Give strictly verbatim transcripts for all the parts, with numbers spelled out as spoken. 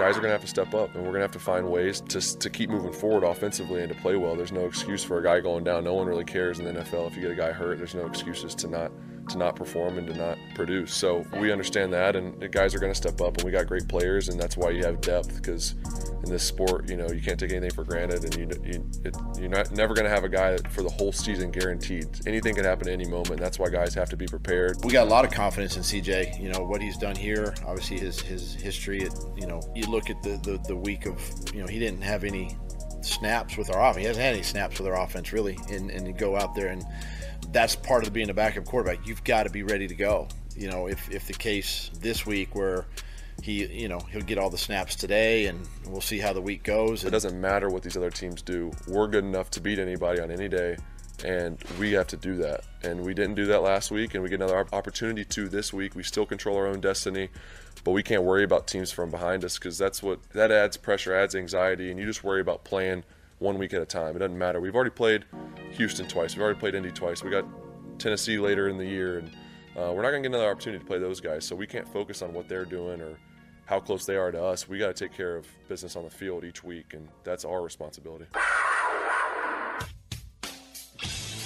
guys are going to have to step up, and we're going to have to find ways to, to keep moving forward offensively and to play well. There's no excuse for a guy going down. No one really cares in the N F L if you get a guy hurt. There's no excuses to not to not perform and to not produce. So we understand that, and the guys are going to step up, and we got great players, and that's why you have depth, because in this sport, you know, you can't take anything for granted, and you, you, it, you're not, never going to have a guy for the whole season guaranteed. Anything can happen at any moment, and that's why guys have to be prepared. We got a lot of confidence in C J, you know, what he's done here, obviously his, his history. It, you know, you look at the, the, the week of, you know, he didn't have any snaps with our offense. He hasn't had any snaps with our offense, really, and, and go out there, and that's part of being a backup quarterback. You've got to be ready to go. You know, if, if the case this week where he, you know, he'll get all the snaps today, and we'll see how the week goes. It doesn't matter what these other teams do. We're good enough to beat anybody on any day, and we have to do that. And we didn't do that last week, and we get another opportunity to this week. We still control our own destiny, but we can't worry about teams from behind us, because that's what that adds pressure, adds anxiety, and you just worry about playing one week at a time. It doesn't matter. We've already played Houston twice. We've already played Indy twice. We got Tennessee later in the year, and uh, we're not going to get another opportunity to play those guys, so we can't focus on what they're doing or how close they are to us. We got to take care of business on the field each week, and that's our responsibility.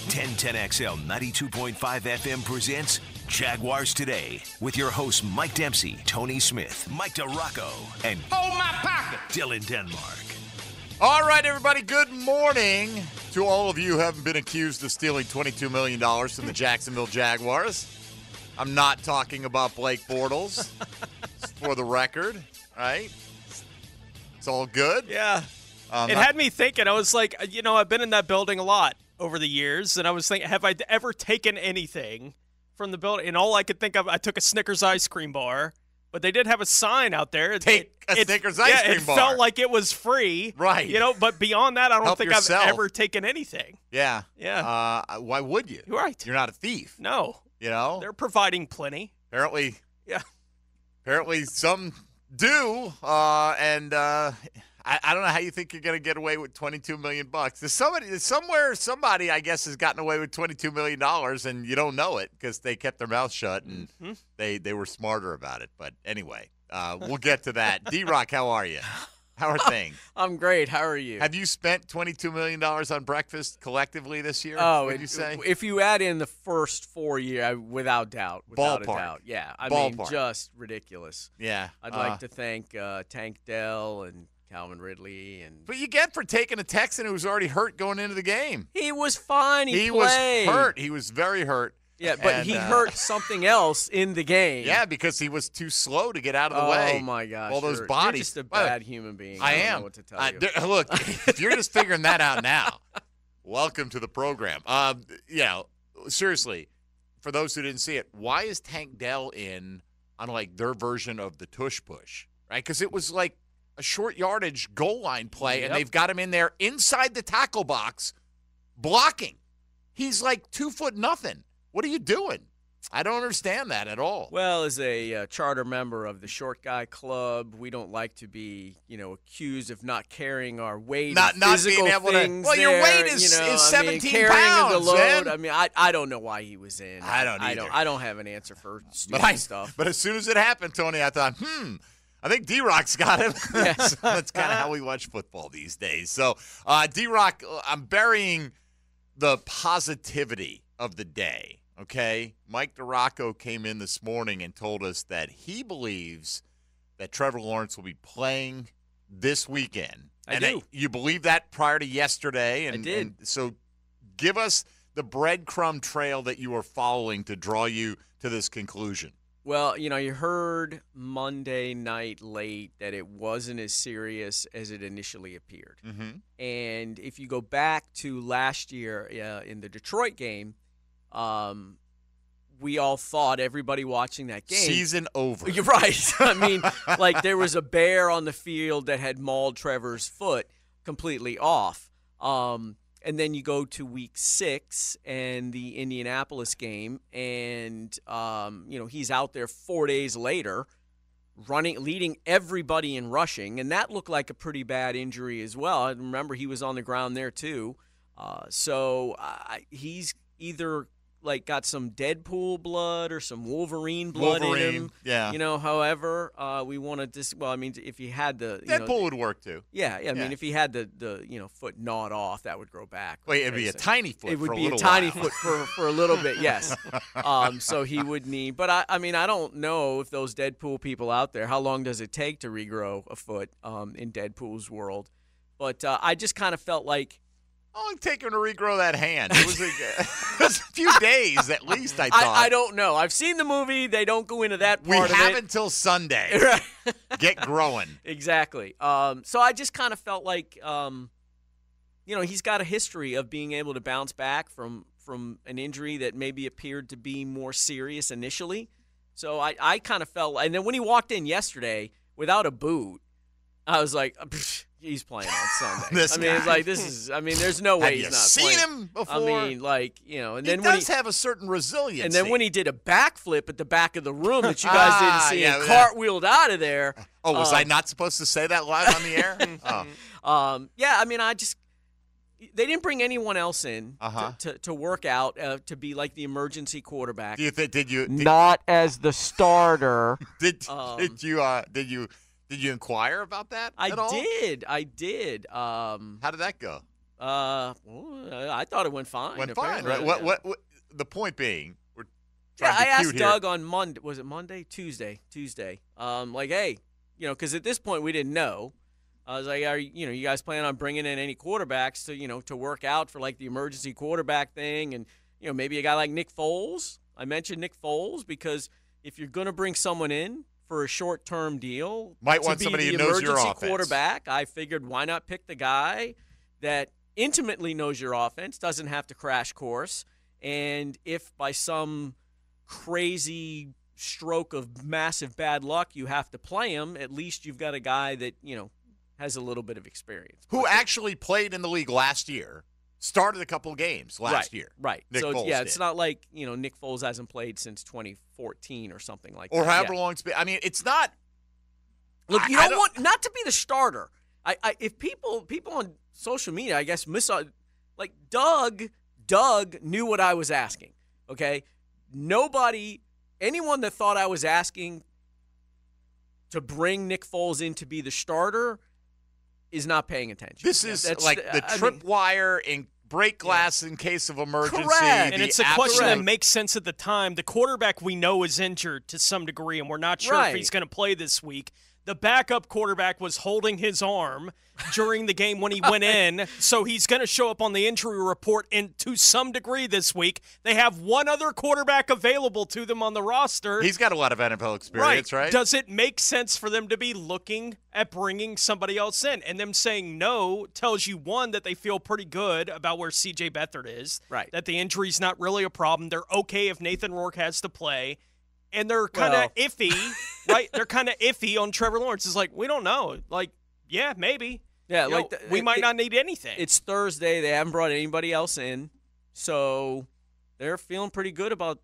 ten ten X L ninety-two point five F M presents Jaguars Today with your hosts Mike Dempsey, Tony Smith, Mike DiRocco, and oh my pocket, Dylan Denmark. All right, everybody, good morning to all of you who haven't been accused of stealing twenty-two million dollars from the Jacksonville Jaguars. I'm not talking about Blake Bortles. For the record, right? It's all good. Yeah. Um, it had me thinking. I was like, you know, I've been in that building a lot over the years, and I was thinking, have I ever taken anything from the building? And all I could think of, I took a Snickers ice cream bar, but they did have a sign out there. Take it, a it, Snickers ice yeah, cream it bar. It felt like it was free. Right. You know, but beyond that, I don't Help think yourself. I've ever taken anything. Yeah. Yeah. Uh, why would you? You're right. You're not a thief. No. You know? They're providing plenty. Apparently. Yeah. Apparently some do, uh, and uh, I, I don't know how you think you're going to get away with twenty-two million bucks. There's somebody, there's somewhere, somebody I guess has gotten away with twenty-two million dollars, and you don't know it because they kept their mouth shut and mm-hmm. they they were smarter about it. But anyway, uh, we'll get to that. D-Rock, how are you? How are things? I'm great. How are you? Have you spent twenty-two million dollars on breakfast collectively this year? Oh, would you say? If you add in the first four year, without doubt. Without Ballpark. A doubt. Yeah. I Ballpark. mean, just ridiculous. Yeah. I'd uh, like to thank uh, Tank Dell and Calvin Ridley. And But you get for taking a Texan who was already hurt going into the game. He was fine. He, he played. was hurt. He was very hurt. Yeah, but and, he uh, hurt something else in the game. Yeah, because he was too slow to get out of the oh way. Oh, my gosh. All those you're, bodies. You're just a bad well, human being. I, I am. Don't know what to tell I, you. There, look, if you're just figuring that out now, welcome to the program. Uh, you know, seriously, for those who didn't see it, why is Tank Dell in on, like, their version of the tush push, right? Because it was, like, a short yardage goal line play, yep. and they've got him in there inside the tackle box blocking. He's, like, two foot nothing. What are you doing? I don't understand that at all. Well, as a uh, charter member of the Short Guy Club, we don't like to be, you know, accused of not carrying our weight. Not not being able to. Well, your there, weight is, you know, is seventeen I mean, carrying pounds. Carrying the load. Man. I mean, I I don't know why he was in. I don't. Either. I don't. I don't have an answer for stupid but I, stuff. But as soon as it happened, Tony, I thought, hmm. I think D-Rock's got him. Yeah. So that's kind of how we watch football these days. So, uh, D-Rock, I'm burying the positivity of the day. Okay, Mike DiRocco came in this morning and told us that he believes that Trevor Lawrence will be playing this weekend. I and do. I, you believe that prior to yesterday? And, I did. And so give us the breadcrumb trail that you are following to draw you to this conclusion. Well, you know, you heard Monday night late that it wasn't as serious as it initially appeared. Mm-hmm. And if you go back to last year uh, in the Detroit game, Um, we all thought, everybody watching that game. Season over. You're right. I mean, like there was a bear on the field that had mauled Trevor's foot completely off. Um, and then you go to week six and the Indianapolis game, and, um, you know, he's out there four days later running, leading everybody in rushing. And that looked like a pretty bad injury as well. And remember, he was on the ground there too. Uh, so uh, he's either like got some Deadpool blood or some Wolverine blood Wolverine, in him. Yeah. You know, however, uh, we want to dis- – well, I mean, if he had the – Deadpool know, would work too. Yeah, yeah. I yeah. mean, if he had the, the, you know, foot gnawed off, that would grow back. Wait, it'd be a tiny foot for a little while. It would be a tiny foot for, for a little bit, yes. Um, so he would need – but, I, I mean, I don't know if those Deadpool people out there, how long does it take to regrow a foot um, in Deadpool's world? But uh, I just kind of felt like – How long did it take him to regrow that hand? It was, like, it was a few days at least, I thought. I, I don't know. I've seen the movie. They don't go into that part we of it. We have until Sunday. Get growing. Exactly. Um, so I just kind of felt like, um, you know, he's got a history of being able to bounce back from, from an injury that maybe appeared to be more serious initially. So I, I kind of felt – and then when he walked in yesterday without a boot, I was like – he's playing on Sunday. This I mean, guy. It's like this is. I mean, there's no way have he's not playing. Have you seen him before? I mean, like you know, and he then does when he, have a certain resilience. And then when he did a backflip at the back of the room that you guys ah, didn't see, yeah, and yeah. cartwheeled out of there. Oh, was um, I not supposed to say that live on the air? oh. um, yeah, I mean, I just they didn't bring anyone else in uh-huh. to, to, to work out uh, to be like the emergency quarterback. Do you th- did you did, not as the starter? did um, did you uh, did you? Did you inquire about that I at all? did. I did. Um, How did that go? Uh, well, I thought it went fine. Went fine, right? Yeah. What, what, what? The point being, we're trying yeah, to I asked here. Doug on Monday. Was it Monday? Tuesday. Tuesday. Um, like, hey, you know, because at this point we didn't know. I was like, are you know, you guys planning on bringing in any quarterbacks to you know to work out for like the emergency quarterback thing, and you know maybe a guy like Nick Foles. I mentioned Nick Foles because if you're going to bring someone in for a short-term deal, might want somebody who knows your offense. Quarterback. I figured, why not pick the guy that intimately knows your offense, doesn't have to crash course, and if by some crazy stroke of massive bad luck you have to play him, at least you've got a guy that you know has a little bit of experience. Who actually played in the league last year, started a couple games last right, year. Right. Nick so Foles yeah, did. It's not like, you know, Nick Foles hasn't played since twenty fourteen or something like or that. Or however yeah. long it's been. I mean, it's not Look, I, you don't, don't want not to be the starter. I, I if people people on social media, I guess miss like Doug Doug knew what I was asking. Okay? Nobody anyone that thought I was asking to bring Nick Foles in to be the starter is not paying attention. This yeah, is like the I tripwire in break glass yeah. in case of emergency. Correct. And it's a absolute question that makes sense at the time. The quarterback we know is injured to some degree, and we're not sure right. if he's going to play this week. The backup quarterback was holding his arm during the game when he went in, so he's going to show up on the injury report in, to some degree this week. They have one other quarterback available to them on the roster. He's got a lot of N F L experience, right? right? Does it make sense for them to be looking at bringing somebody else in? And them saying no tells you, one, that they feel pretty good about where C J. Beathard is, right. that the injury's not really a problem. They're okay if Nathan Rourke has to play. And they're kind of well. iffy, right? They're kind of iffy on Trevor Lawrence. It's like, we don't know. Like, yeah, maybe. Yeah, you like know, the, we it, might not need anything. It's Thursday. They haven't brought anybody else in. So they're feeling pretty good about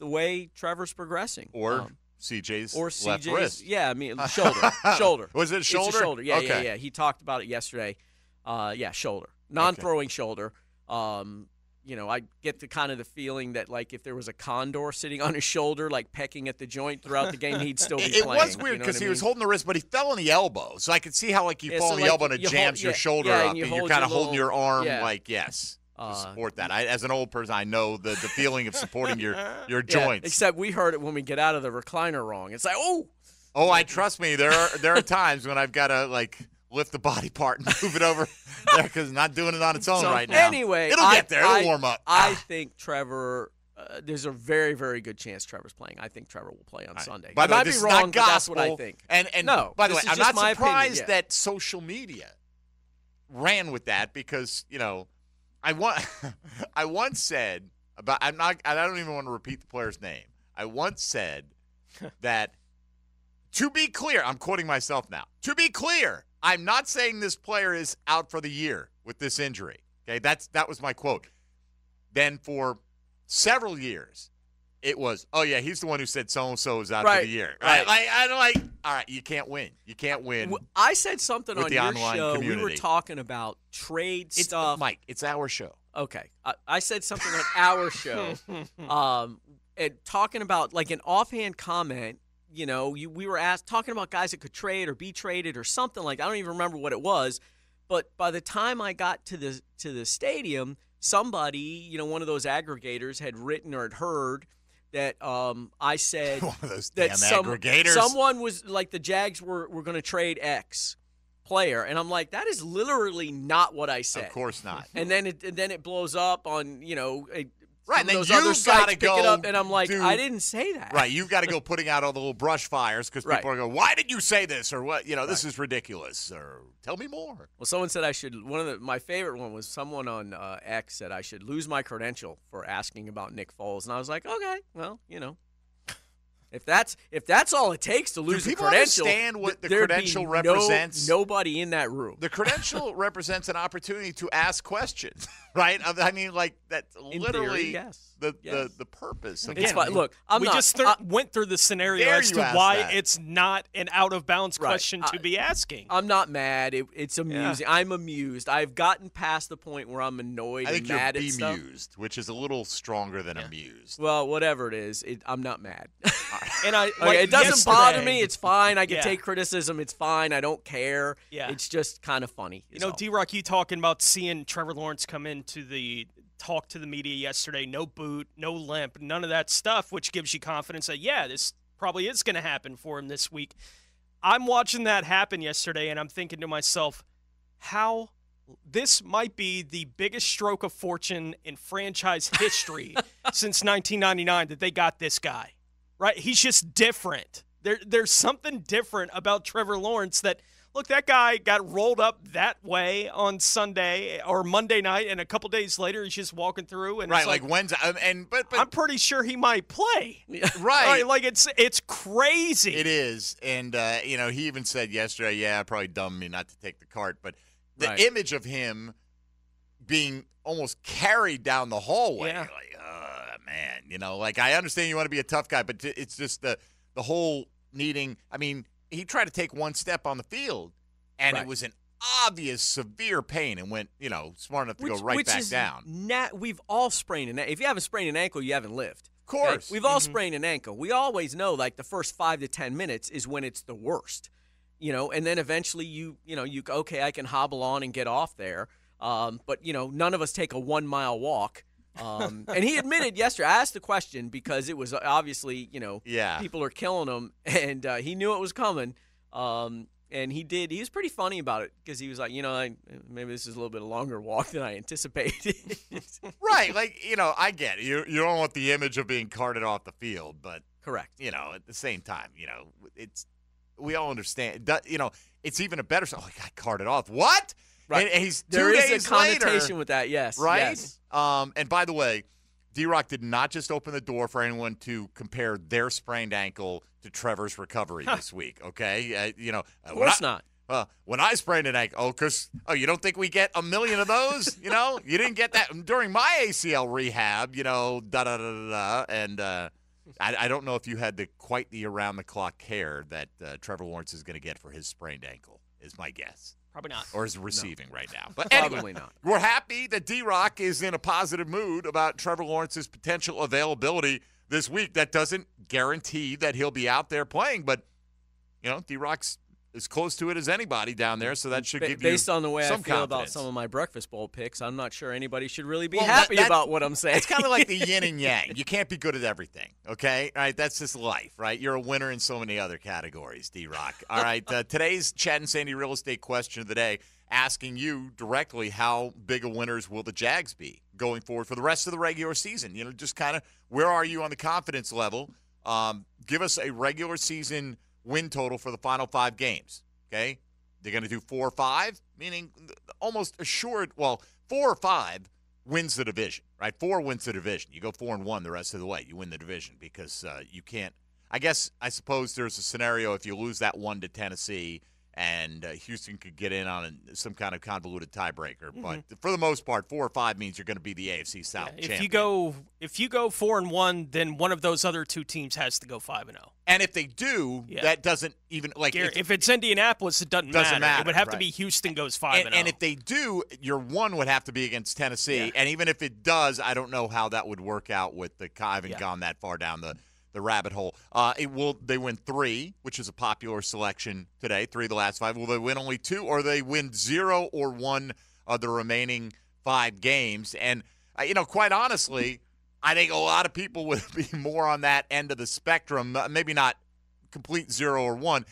the way Trevor's progressing. Or um, C J's or left C J's, wrist. Yeah, I mean, shoulder. shoulder. Was it shoulder? It's a shoulder. Yeah, okay. yeah, yeah. He talked about it yesterday. Uh, yeah, shoulder. Non-throwing okay. shoulder. Um You know, I get the kind of the feeling that, like, if there was a condor sitting on his shoulder, like, pecking at the joint throughout the game, he'd still be it playing. It was weird because you know he mean? was holding the wrist, but he fell on the elbow. So I could see how, like, you yeah, fall so on the like elbow and it jams hold, your yeah, shoulder yeah, up, and, you and you're kind of holding your arm, yeah. like, yes, uh, support that. I, as an old person, I know the, the feeling of supporting your, your joints. Yeah, except we heard it when we get out of the recliner wrong. It's like, oh. Oh, I trust me. There are, there are times when I've got to, like – lift the body part and move it over there because it's not doing it on its own so right now. Anyway, it'll I, get there. It'll I, warm up. I think Trevor, uh, there's a very, very good chance Trevor's playing. I think Trevor will play on right. Sunday. By I the way, might this be is wrong, not gospel. That's what I think. And, and no, by the way, I'm not surprised opinion, yeah. that social media ran with that because, you know, I, wa- I once said about, I'm not, I don't even want to repeat the player's name. I once said that, to be clear, I'm quoting myself now, to be clear, I'm not saying this player is out for the year with this injury. Okay, that's that was my quote. Then for several years, it was, oh, yeah, he's the one who said so-and-so is out right, for the year. Right. Like, I'm like, all right, you can't win. You can't win. I said something on your show. Community. We were talking about trade it's, stuff. Mike, it's our show. Okay. I, I said something on our show um, and talking about like an offhand comment. You know, you, we were asked talking about guys that could trade or be traded or something like that. I don't even remember what it was. But by the time I got to the to the stadium, somebody, you know, one of those aggregators had written or had heard that um, I said one of those that damn some, aggregators. Someone was like the Jags were, were going to trade X player, and I'm like, that is literally not what I said. Of course not. And then it and then it blows up on you know a, right. And then those other sites pick go, it up, and I'm like, dude, I didn't say that. Right. You've got to go putting out all the little brush fires because people right. are going, why did you say this or what? You know, this right. is ridiculous. Or tell me more. Well, someone said I should. One of the, my favorite one was someone on uh, X said I should lose my credential for asking about Nick Foles, and I was like, okay, well, you know. If that's if that's all it takes to lose a credential, do people understand what the credential represents? No, nobody in that room. The credential represents an opportunity to ask questions, right? I mean, like that's in literally theory, yes. The, yes. the the purpose. Again, it's fine. Look, I'm we not, just th- I, went through the scenario as to why that. It's not an out of bounds right. question I, to be asking. I'm not mad. It, it's amusing. Yeah. I'm amused. I've gotten past the point where I'm annoyed I think and you're mad at stuff. Bemused, which is a little stronger than yeah. amused. Well, whatever it is, it, I'm not mad. And I, like okay, it doesn't yesterday. Bother me. It's fine. I can yeah. take criticism. It's fine. I don't care. Yeah. It's just kind of funny. You know, all. D-Rock, you talking about seeing Trevor Lawrence come into the talk to the media yesterday, no boot, no limp, none of that stuff, which gives you confidence that, yeah, this probably is going to happen for him this week. I'm watching that happen yesterday, and I'm thinking to myself, how this might be the biggest stroke of fortune in franchise history since nineteen ninety-nine that they got this guy. Right, he's just different. There, there's something different about Trevor Lawrence that, look, that guy got rolled up that way on Sunday or Monday night, and a couple days later he's just walking through. And right, it's like, like Wednesday. And, but, but I'm pretty sure he might play. Right. Right, like it's it's crazy. It is, and uh, you know he even said yesterday, yeah, probably dumb me not to take the cart, but the right. image of him being almost carried down the hallway, yeah. like, uh, man, you know, like I understand you want to be a tough guy, but it's just the the whole needing. I mean, he tried to take one step on the field, and right. it was an obvious severe pain, and went, you know, smart enough to which, go right which back is down. Nat, we've all sprained an ankle. If you haven't sprained an ankle, you haven't lived. Of course, okay? We've all mm-hmm. sprained an ankle. We always know, like the first five to ten minutes is when it's the worst, you know, and then eventually you, you know, you okay, I can hobble on and get off there. Um, but you know, none of us take a one mile walk. um, and he admitted yesterday, I asked the question because it was obviously, you know, yeah. people are killing him, and uh, he knew it was coming, um, and he did. He was pretty funny about it because he was like, you know, I, maybe this is a little bit longer walk than I anticipated. Right, like, you know, I get it. You, you don't want the image of being carted off the field, but, correct. You know, at the same time, you know, it's we all understand. You know, it's even a better – oh, I got carted off. What? Right. And he's two there days is a connotation later, with that, yes. Right? Yes. Um, and by the way, D-Rock did not just open the door for anyone to compare their sprained ankle to Trevor's recovery huh. this week, okay? Uh, you know, of course I, not. Uh, when I sprained an ankle, oh, because, oh, you don't think we get a million of those? You know, you didn't get that during my A C L rehab, you know, da-da-da-da-da. And uh, I, I don't know if you had the quite the around-the-clock care that uh, Trevor Lawrence is going to get for his sprained ankle is my guess. Probably not. Or is receiving no. right now. But anyway, probably not. We're happy that D-Rock is in a positive mood about Trevor Lawrence's potential availability this week. That doesn't guarantee that he'll be out there playing, but, you know, D-Rock's as close to it as anybody down there, so that should give you based on the way I feel confidence. About some of my breakfast bowl picks, I'm not sure anybody should really be well, happy that, that, about what I'm saying. It's kind of like the yin and yang. You can't be good at everything, okay? All right, that's just life, right? You're a winner in so many other categories, D-Rock. All right, uh, today's Chad and Sandy real estate question of the day, asking you directly how big a winners will the Jags be going forward for the rest of the regular season? You know, just kind of where are you on the confidence level? Um, give us a regular season win total for the final five games, okay? They're going to do four or five, meaning almost assured, well, four or five wins the division, right? Four wins the division. You go four and one the rest of the way. You win the division because uh, you can't – I guess I suppose there's a scenario if you lose that one to Tennessee and uh, Houston could get in on a, some kind of convoluted tiebreaker. Mm-hmm. But for the most part, four or five means you're going to be the A F C South yeah, if champion. You go, if you go four and one, then one of those other two teams has to go five and zero. And if they do, yeah. that doesn't even like if, if it's Indianapolis, it doesn't, doesn't matter. matter. It would have right. to be Houston goes five and zero. And, and if they do, your one would have to be against Tennessee. Yeah. And even if it does, I don't know how that would work out with the. I haven't yeah. gone that far down the. The rabbit hole. Uh, it will. They win three, which is a popular selection today. Three of the last five. Will they win only two, or they win zero or one of the remaining five games? And uh, you know, quite honestly, I think a lot of people would be more on that end of the spectrum. Uh, maybe not complete zero or one,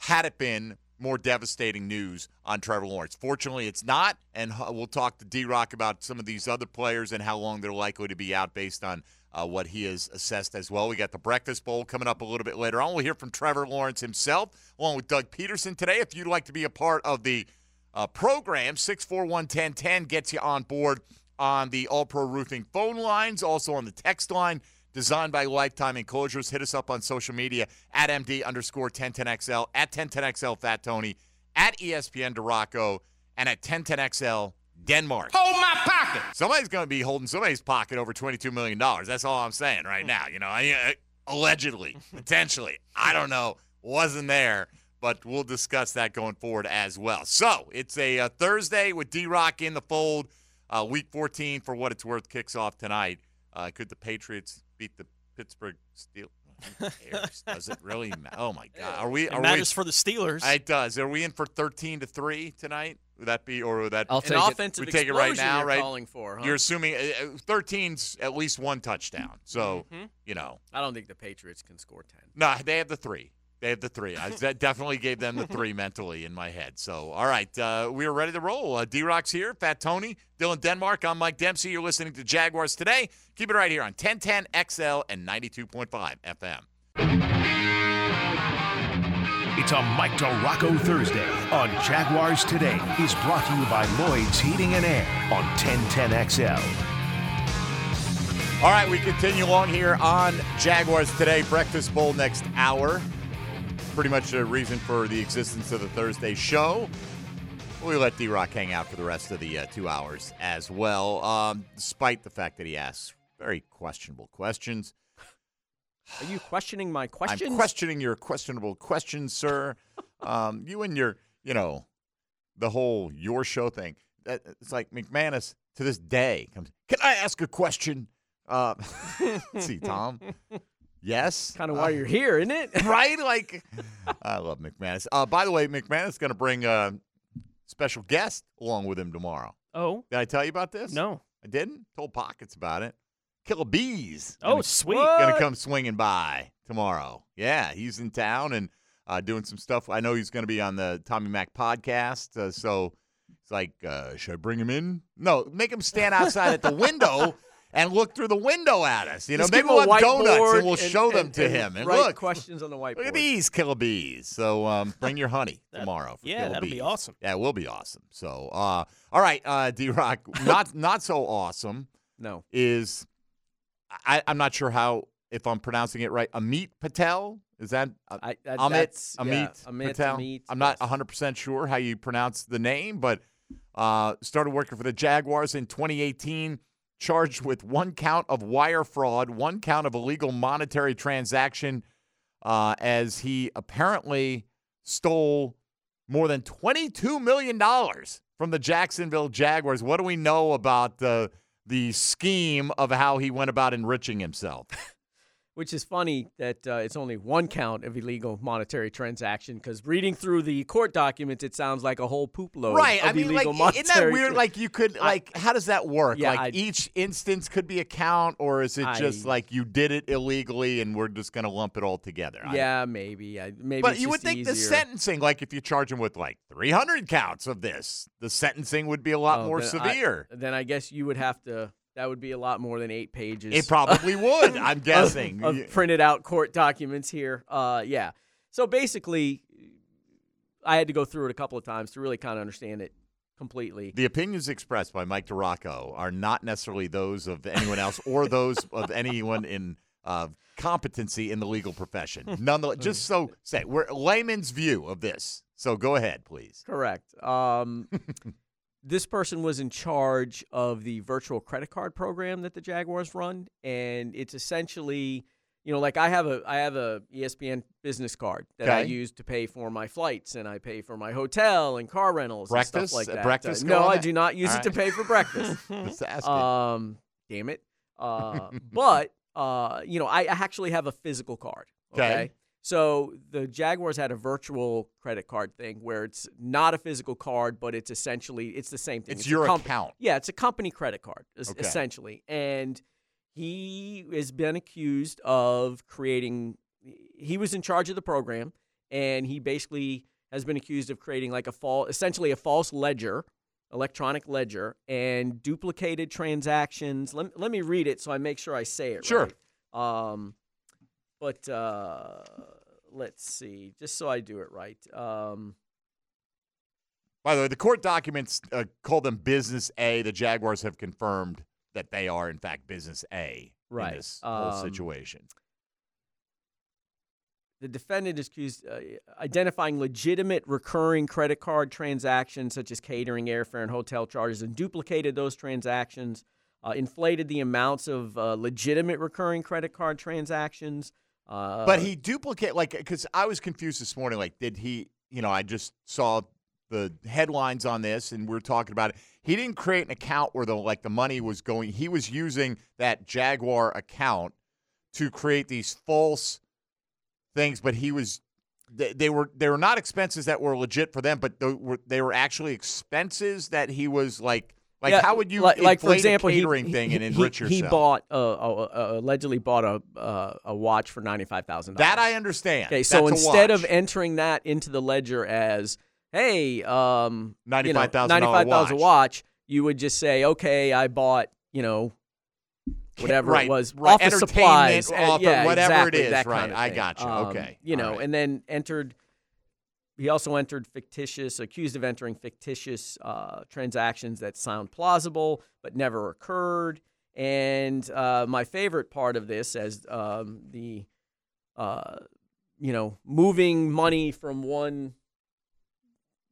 had it been more devastating news on Trevor Lawrence. Fortunately, it's not. And we'll talk to D-Rock about some of these other players and how long they're likely to be out based on. Uh, what he has assessed as well. We got the Breakfast Bowl coming up a little bit later on. We'll hear from Trevor Lawrence himself along with Doug Peterson today. If you'd like to be a part of the uh, program, six four one, ten ten gets you on board on the All-Pro Roofing phone lines, also on the text line, designed by Lifetime Enclosures. Hit us up on social media, at M D underscore ten ten X L, at ten ten X L Fat Tony, at E S P N Duraco, and at ten ten X L Denmark. Hold my pocket. Somebody's going to be holding somebody's pocket over twenty-two million dollars. That's all I'm saying right now. You know, I, uh, allegedly, potentially, I don't know, wasn't there, but we'll discuss that going forward as well. So it's a uh, Thursday with D-Rock in the fold. Uh, week fourteen, for what it's worth, kicks off tonight. Uh, could the Patriots beat the Pittsburgh Steelers? Who cares? Does it really matter? Oh, my God. Are we, are it matters we, for the Steelers. It does. Are we in for thirteen to three tonight? Would that be, or would that be an offensive explosion? We take it right now, right? You're calling for, huh? You're assuming thirteen's at least one touchdown. So, mm-hmm. you know. I don't think the Patriots can score ten. No, they have the three. They have the three. I definitely gave them the three mentally in my head. So, all right, uh, we are ready to roll. Uh, D-Rock's here, Fat Tony, Dylan Denmark. I'm Mike Dempsey. You're listening to Jaguars Today. Keep it right here on ten ten X L and ninety-two point five F M. It's a Mike Duraco Thursday on Jaguars Today. Is brought to you by Lloyd's Heating and Air on ten ten X L. All right, we continue on here on Jaguars Today. Breakfast Bowl next hour. Pretty much the reason for the existence of the Thursday show. We let D-Rock hang out for the rest of the uh, two hours as well, um, despite the fact that he asks very questionable questions. Are you questioning my questions? I'm questioning your questionable questions, sir. um, you and your, you know, the whole your show thing. That, it's like McManus to this day comes, can I ask a question? Uh, let's see, Tom. Yes. Kind of why uh, you're here, isn't it? Right? Like, I love McManus. Uh, by the way, McManus is going to bring a special guest along with him tomorrow. Oh. Did I tell you about this? No. I didn't? Told Pockets about it. Killer Bees. Oh, gonna, sweet. Going to come swinging by tomorrow. Yeah, he's in town and uh, doing some stuff. I know he's going to be on the Tommy Mac podcast. Uh, so it's like, uh, should I bring him in? No, make him stand outside at the window and look through the window at us. You know, maybe we'll have donuts and we'll show and, them and, to and him. And look, questions on the whiteboard. Look at these Killer Bees. So um, bring your honey that, tomorrow. For yeah, Killer that'll Bees. Be awesome. Yeah, it will be awesome. So, uh, all right, uh, D-Rock, not, not so awesome. No. Is... I, I'm not sure how, if I'm pronouncing it right, Amit Patel? Is that uh, I, that, Amit, Amit, yeah, Amit Patel? Amit, I'm not one hundred percent sure how you pronounce the name, but uh, started working for the Jaguars in twenty eighteen, charged with one count of wire fraud, one count of illegal monetary transaction, uh, as he apparently stole more than twenty-two million dollars from the Jacksonville Jaguars. What do we know about the uh, the scheme of how he went about enriching himself? Which is funny that uh, it's only one count of illegal monetary transaction, because reading through the court documents, it sounds like a whole poop load right. of I mean, illegal like, monetary. Isn't that weird? Tra- like you could, like, I, how does that work? Yeah, like I, each instance could be a count, or is it I, just like you did it illegally and we're just going to lump it all together? Yeah, I, maybe. I, maybe. But it's you would think easier. The sentencing, like if you charge him with like three hundred counts of this, the sentencing would be a lot oh, more then severe. I, then I guess you would have to. That would be a lot more than eight pages. It probably would, I'm guessing. Of, of printed out court documents here. Uh, yeah. So basically, I had to go through it a couple of times to really kind of understand it completely. The opinions expressed by Mike Duraco are not necessarily those of anyone else or those of anyone in uh, competency in the legal profession. Nonetheless, just so say, we're layman's view of this. So go ahead, please. Correct. Um, this person was in charge of the virtual credit card program that the Jaguars run, and it's essentially, you know, like I have a I have a E S P N business card that okay. I use to pay for my flights, and I pay for my hotel and car rentals breakfast? and stuff like that. Breakfast? Uh, no, I do not use All it right. to pay for breakfast. Just ask um, it. Damn it. Uh, but, uh, you know, I actually have a physical card. Okay. okay. So the Jaguars had a virtual credit card thing where it's not a physical card, but it's essentially, it's the same thing. It's, it's your comp- account. Yeah, it's a company credit card, okay. essentially. And he has been accused of creating, he was in charge of the program, and he basically has been accused of creating like a false, essentially a false ledger, electronic ledger, and duplicated transactions. Let, let me read it so I make sure I say it sure. right. Sure. Um, But uh, let's see, just so I do it right. Um, By the way, the court documents uh, call them Business A. The Jaguars have confirmed that they are, in fact, Business A right. in this um, whole situation. The defendant is accused of uh, identifying legitimate recurring credit card transactions such as catering, airfare, and hotel charges, and duplicated those transactions, uh, inflated the amounts of uh, legitimate recurring credit card transactions. Uh, but he duplicate like because I was confused this morning. Like, did he? You know, I just saw the headlines on this, and we we're talking about it. He didn't create an account where the like the money was going. He was using that Jaguar account to create these false things. But he was they, they were they were not expenses that were legit for them, but they were they were actually expenses that he was like. Like, yeah, how would you like, inflate like for example, a catering he, thing he, and enrich he, yourself? He bought, uh, uh, allegedly bought a uh, a watch for ninety-five thousand dollars. That I understand. Okay, so That's instead of entering that into the ledger as, hey, um, ninety-five thousand dollars you know, ninety-five watch. watch, you would just say, okay, I bought, you know, whatever right, it was, right. office supplies. Office, yeah, whatever exactly, it is. Right, kind of I got you. Um, okay. You know, right. and then entered... He also entered fictitious, accused of entering fictitious uh, transactions that sound plausible but never occurred. And uh, my favorite part of this, as um, the, uh, you know, moving money from one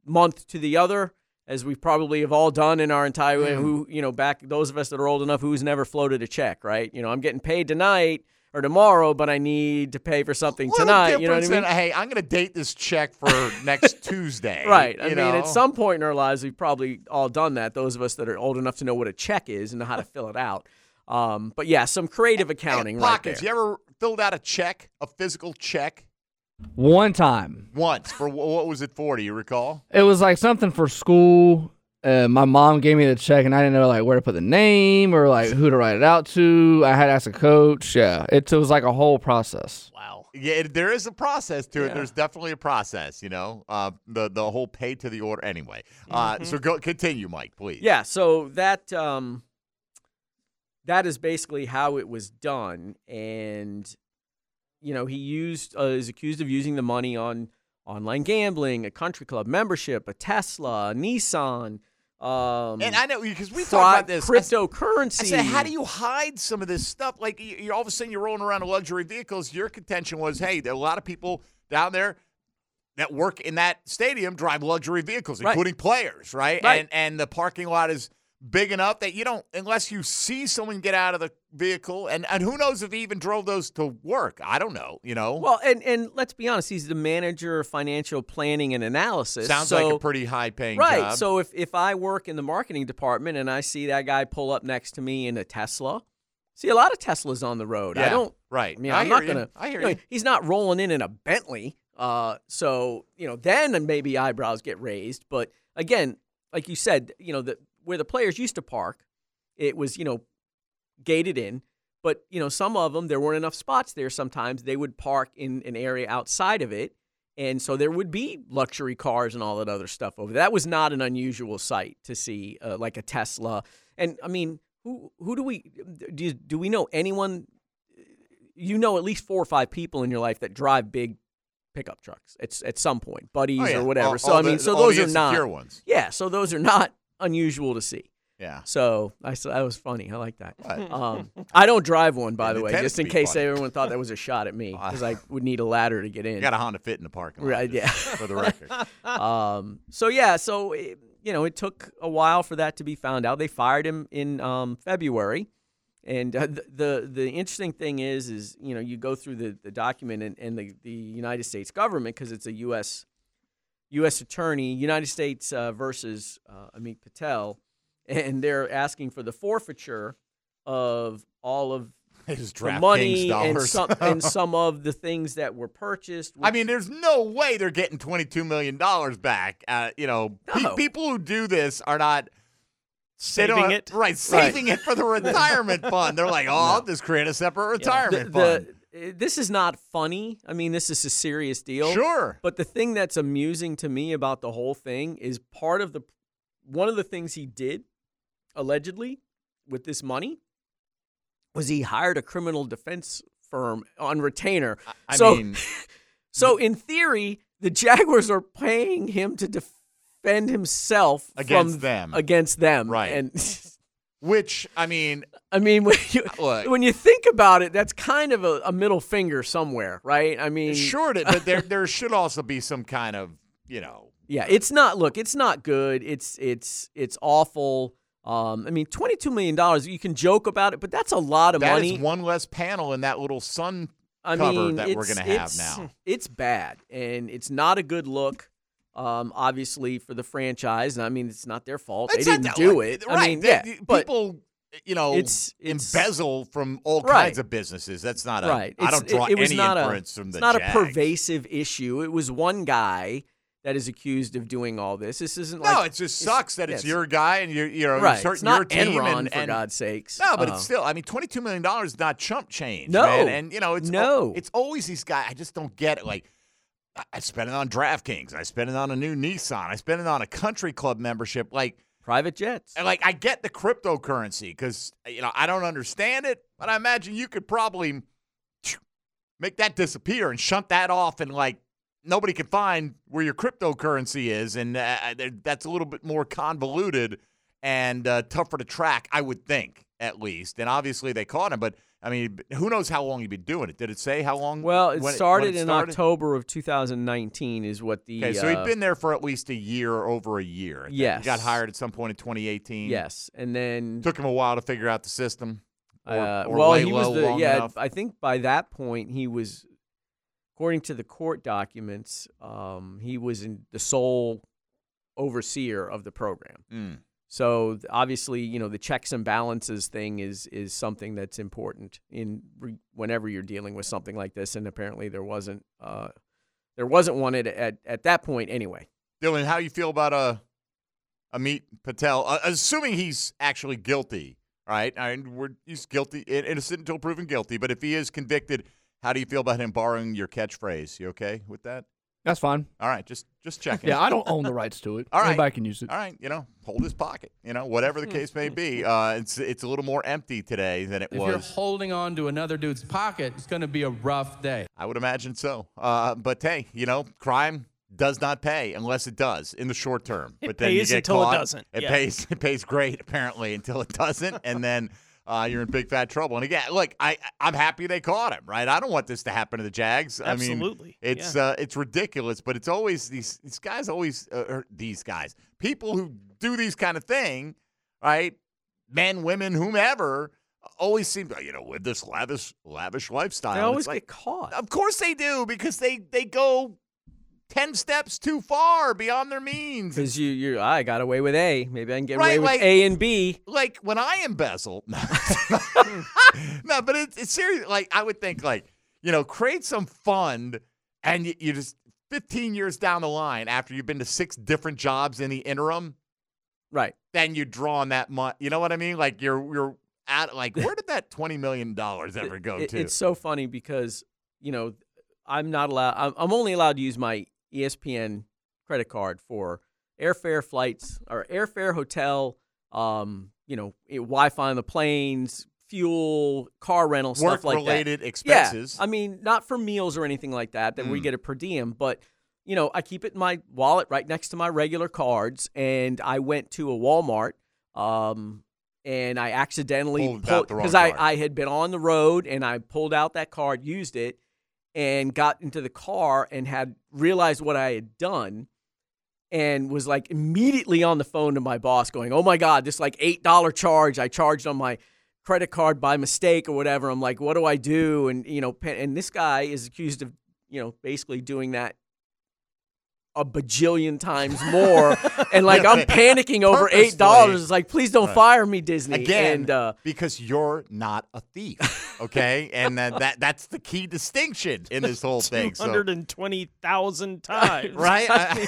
month to the other, as we probably have all done in our entire, mm-hmm. who you know, back those of us that are old enough who's never floated a check, right? You know, I'm getting paid tonight. Or tomorrow, but I need to pay for something tonight. You know what I mean? In, hey, I'm going to date this check for next Tuesday. Right. I mean, know? At some point in our lives, we've probably all done that. Those of us that are old enough to know what a check is and know how to fill it out. Um, but yeah, some creative accounting and pockets, right there. You ever filled out a check, a physical check? One time. Once. For what was it for? Do you recall? It was like something for school. Uh, my mom gave me the check, and I didn't know like where to put the name or like who to write it out to. I had to ask a coach. Yeah, it, it was like a whole process. Wow. Yeah, it, there is a process to yeah. it. There's definitely a process, you know, uh, the the whole pay to the order. Anyway, uh, mm-hmm. so go continue, Mike, please. Yeah. So that um, that is basically how it was done, and you know, he used uh, is accused of using the money on online gambling, a country club membership, a Tesla, a Nissan. Um, and I know, because we talk about this. Cryptocurrency. I said, how do you hide some of this stuff? Like, you all of a sudden you're rolling around in luxury vehicles. Your contention was, hey, there are a lot of people down there that work in that stadium drive luxury vehicles, right. including players, right? right? And and the parking lot is big enough that you don't, unless you see someone get out of the vehicle, and, and who knows if he even drove those to work. I don't know, you know. Well, and, and let's be honest, he's the manager of financial planning and analysis. Sounds so, like a pretty high-paying right, job. Right, so if, if I work in the marketing department and I see that guy pull up next to me in a Tesla, see a lot of Teslas on the road. Yeah, I don't, right. I mean, I'm not going to, I hear you. He's not rolling in in a Bentley, uh, so, you know, then maybe eyebrows get raised. But, again, like you said, you know, the where the players used to park, it was, you know, gated in. But, you know, some of them, there weren't enough spots there sometimes. They would park in an area outside of it. And so there would be luxury cars and all that other stuff over there. That was not an unusual sight to see, uh, like a Tesla. And, I mean, who who do we do, – do we know anyone – you know at least four or five people in your life that drive big pickup trucks at, at some point, buddies oh, yeah. or whatever. All, so, all I mean, the, so those are not – ones. Yeah, so those are not – unusual to see. Yeah. So I that was funny. I like that. Right. Um, I don't drive one, by the way, just in case funny. everyone thought that was a shot at me, because I would need a ladder to get in. You got a Honda Fit in the parking lot, right? Yeah. For the record. um. So yeah. So it, you know, it took a while for that to be found out. They fired him in um, February, and uh, the, the the interesting thing is, is you know, you go through the, the document and, and the the United States government, because it's a U S U S attorney, United States uh, versus uh, Amit Patel. And they're asking for the forfeiture of all of his the money and some, and some of the things that were purchased. I mean, there's no way they're getting twenty-two million dollars back. Uh, you know, no. pe- people who do this are not saving it. Right, saving right. it for the retirement fund. They're like, oh, no. I'll just create a separate retirement yeah. the, fund. The, This is not funny. I mean, this is a serious deal. Sure. But the thing that's amusing to me about the whole thing is part of the one of the things he did allegedly with this money was he hired a criminal defense firm on retainer. I so, mean, so in theory, the Jaguars are paying him to defend himself against from, them. Against them, right? And. Which, I mean... I mean, when you, when you think about it, that's kind of a, a middle finger somewhere, right? I mean... Sure, but there there should also be some kind of, you know... Yeah, it's not... Look, it's not good. It's it's it's awful. Um, I mean, twenty-two million dollars, you can joke about it, but that's a lot of that money. That is one less panel in that little sun I cover mean, that we're going to have now. It's bad, and it's not a good look. Um, obviously for the franchise, and I mean it's not their fault. It's they didn't do like, it. Right. I mean, yeah, people, you know, it's, it's, embezzle from all right. kinds of businesses. That's not a. Right. I don't draw it, it any inference a, from the. It's not Jags. A pervasive issue. It was one guy that is accused of doing all this. This isn't. Like... No, it just sucks it's, that it's yes. your guy and you're you know right. it's not your team Enron and, for and, God's sakes. No, but um, it's still. I mean, twenty-two million dollars is not chump change. No, man. And you know it's no. It's always these guys. I just don't get it. Like. I spent it on DraftKings. I spent it on a new Nissan. I spent it on a country club membership, like private jets. And like I get the cryptocurrency because you know I don't understand it, but I imagine you could probably make that disappear and shunt that off, and like nobody can find where your cryptocurrency is, and uh, that's a little bit more convoluted and uh, tougher to track, I would think, at least. And obviously they caught him, but. I mean, who knows how long you've been doing it? Did it say how long? Well, it, when started, it, when it started in October of two thousand nineteen is what the... Okay, so uh, he'd been there for at least a year, or over a year. Yes. He got hired at some point in twenty eighteen. Yes, and then... Took him a while to figure out the system or, uh, or well, lay he was low the, long yeah, enough. I think by that point he was, according to the court documents, um, he was in the sole overseer of the program. Mm. So obviously, you know, the checks and balances thing is is something that's important in re- whenever you're dealing with something like this. And apparently, there wasn't uh, there wasn't one at, at at that point anyway. Dylan, how you feel about uh, Amit Patel? Uh, assuming he's actually guilty, right? I mean, we're he's guilty, innocent until proven guilty. But if he is convicted, how do you feel about him borrowing your catchphrase? You okay with that? That's fine. All right, just just checking. Yeah, I don't own the rights to it. All right. Anybody can use it. All right, you know, hold his pocket. You know, whatever the case may be, uh, it's it's a little more empty today than it if was. If you're holding on to another dude's pocket, it's going to be a rough day. I would imagine so. Uh, but, hey, you know, crime does not pay unless it does in the short term. It but then pays you get until caught, it doesn't. It, yeah. pays, it pays great, apparently, until it doesn't, and then uh, you're in big, fat trouble. And, again, look, I, I'm happy they caught him, right? I don't want this to happen to the Jags. Absolutely. I mean, it's yeah. uh, it's ridiculous, but it's always these these guys always uh, or these guys, people who do these kind of thing, right, men, women, whomever, always seem to, you know, with this lavish lavish lifestyle. They always it's like, get caught. Of course they do because they, they go ten steps too far beyond their means. Because you, you, I got away with A. Maybe I can get right, away with like, A and B. Like when I embezzle. No, but it's, it's serious. Like I would think, like you know, create some fund, and you, you just fifteen years down the line, after you've been to six different jobs in the interim, right? Then you draw on that money. You know what I mean? Like you're you're at like where did that twenty million dollars ever go it, to? It's so funny because you know I'm not allowed. I'm, I'm only allowed to use my E S P N credit card for airfare, flights, or airfare, hotel, um, you know, it, Wi-Fi on the planes, fuel, car rental, stuff like that. Work-related expenses. Yeah, I mean, not for meals or anything like that, that mm. we get a per diem, but, you know, I keep it in my wallet right next to my regular cards, and I went to a Walmart Um, and I accidentally pulled, because I, I had been on the road and I pulled out that card, used it, and got into the car and had realized what I had done, and was like immediately on the phone to my boss going, oh my God, this like eight dollars charge I charged on my credit card by mistake or whatever. I'm like, what do I do? And, you know, and this guy is accused of, you know, basically doing that a bajillion times more. And like, yeah, I'm panicking over eight dollars. It's like, please don't right. fire me, Disney. Again, and, uh, because you're not a thief. Okay. And then that, that's the key distinction in this whole thing. two hundred twenty thousand so. times. Right. I mean,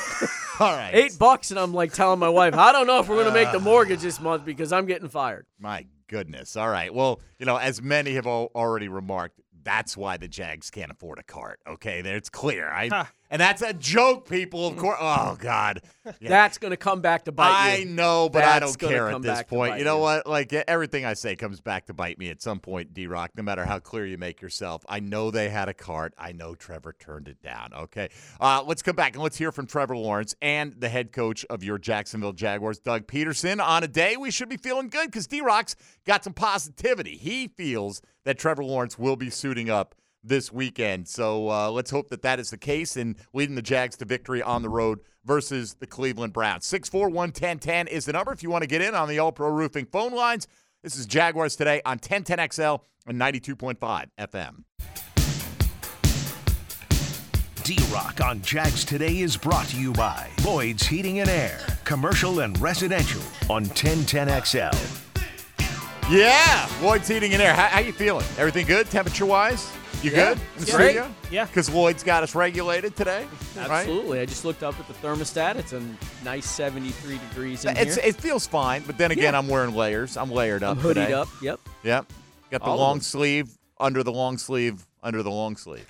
all right. Eight bucks. And I'm like telling my wife, I don't know if we're going to make the mortgage this month because I'm getting fired. My goodness. All right. Well, you know, as many have already remarked, that's why the Jags can't afford a cart. Okay, there, it's clear. I huh. And that's a joke, people, of course. Oh, God. Yeah. That's going to come back to bite you. I know, but that's I don't care at this point. You know you. what? Like, everything I say comes back to bite me at some point, D-Rock, no matter how clear you make yourself. I know they had a cart. I know Trevor turned it down. Okay, uh, let's come back and let's hear from Trevor Lawrence and the head coach of your Jacksonville Jaguars, Doug Peterson, on a day we should be feeling good because D-Rock's got some positivity. He feels that Trevor Lawrence will be suiting up this weekend. So uh, let's hope that that is the case and leading the Jags to victory on the road versus the Cleveland Browns. six four one, ten ten is the number if you want to get in on the All Pro Roofing phone lines. This is Jaguars Today on ten ten X L and ninety-two point five F M. D-Rock on Jags Today is brought to you by Boyd's Heating and Air, commercial and residential on ten ten X L. Yeah, Lloyd's Heating and Air. How, how you feeling? Everything good temperature-wise? You yeah. good? In the great. Yeah. Because Lloyd's got us regulated today. Absolutely. Right? I just looked up at the thermostat. It's a nice seventy-three degrees in it's, here. It feels fine, but then again, yeah. I'm wearing layers. I'm layered up I'm hoodied today. up, yep. Yep. Got the All long sleeve, under the long sleeve, under the long sleeve.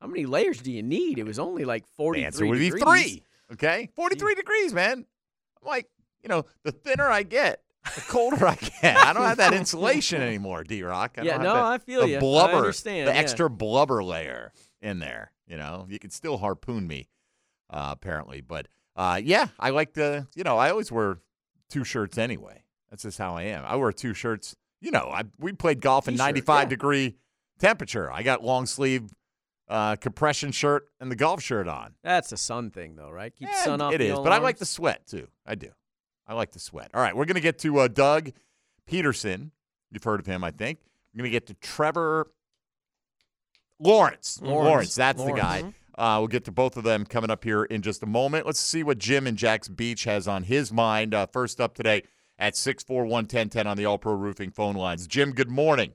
How many layers do you need? It was only like forty-three man, so it would degrees. Would be three, okay? forty-three yeah. degrees, man. I'm like, you know, the thinner I get, the colder I get. I don't have that insulation anymore, D-Rock. I yeah, don't have no, that, I feel the you. Blubber, I understand. The yeah. extra blubber layer in there. You know, you can still harpoon me, uh, apparently. But, uh, yeah, I like the, you know, I always wear two shirts anyway. That's just how I am. I wear two shirts. You know, I we played golf T-shirt, in ninety-five degree yeah. temperature. I got long sleeve uh, compression shirt and the golf shirt on. That's a sun thing, though, right? Keep yeah, sun off. It is, but arms. I like the sweat, too. I do. I like to sweat. All right, we're going to get to uh, Doug Peterson. You've heard of him, I think. We're going to get to Trevor Lawrence. Lawrence, Lawrence that's Lawrence. the guy. Mm-hmm. Uh, we'll get to both of them coming up here in just a moment. Let's see what Jim in Jack's Beach has on his mind. Uh, first up today at six four one, ten ten on the All Pro Roofing phone lines. Jim, good morning.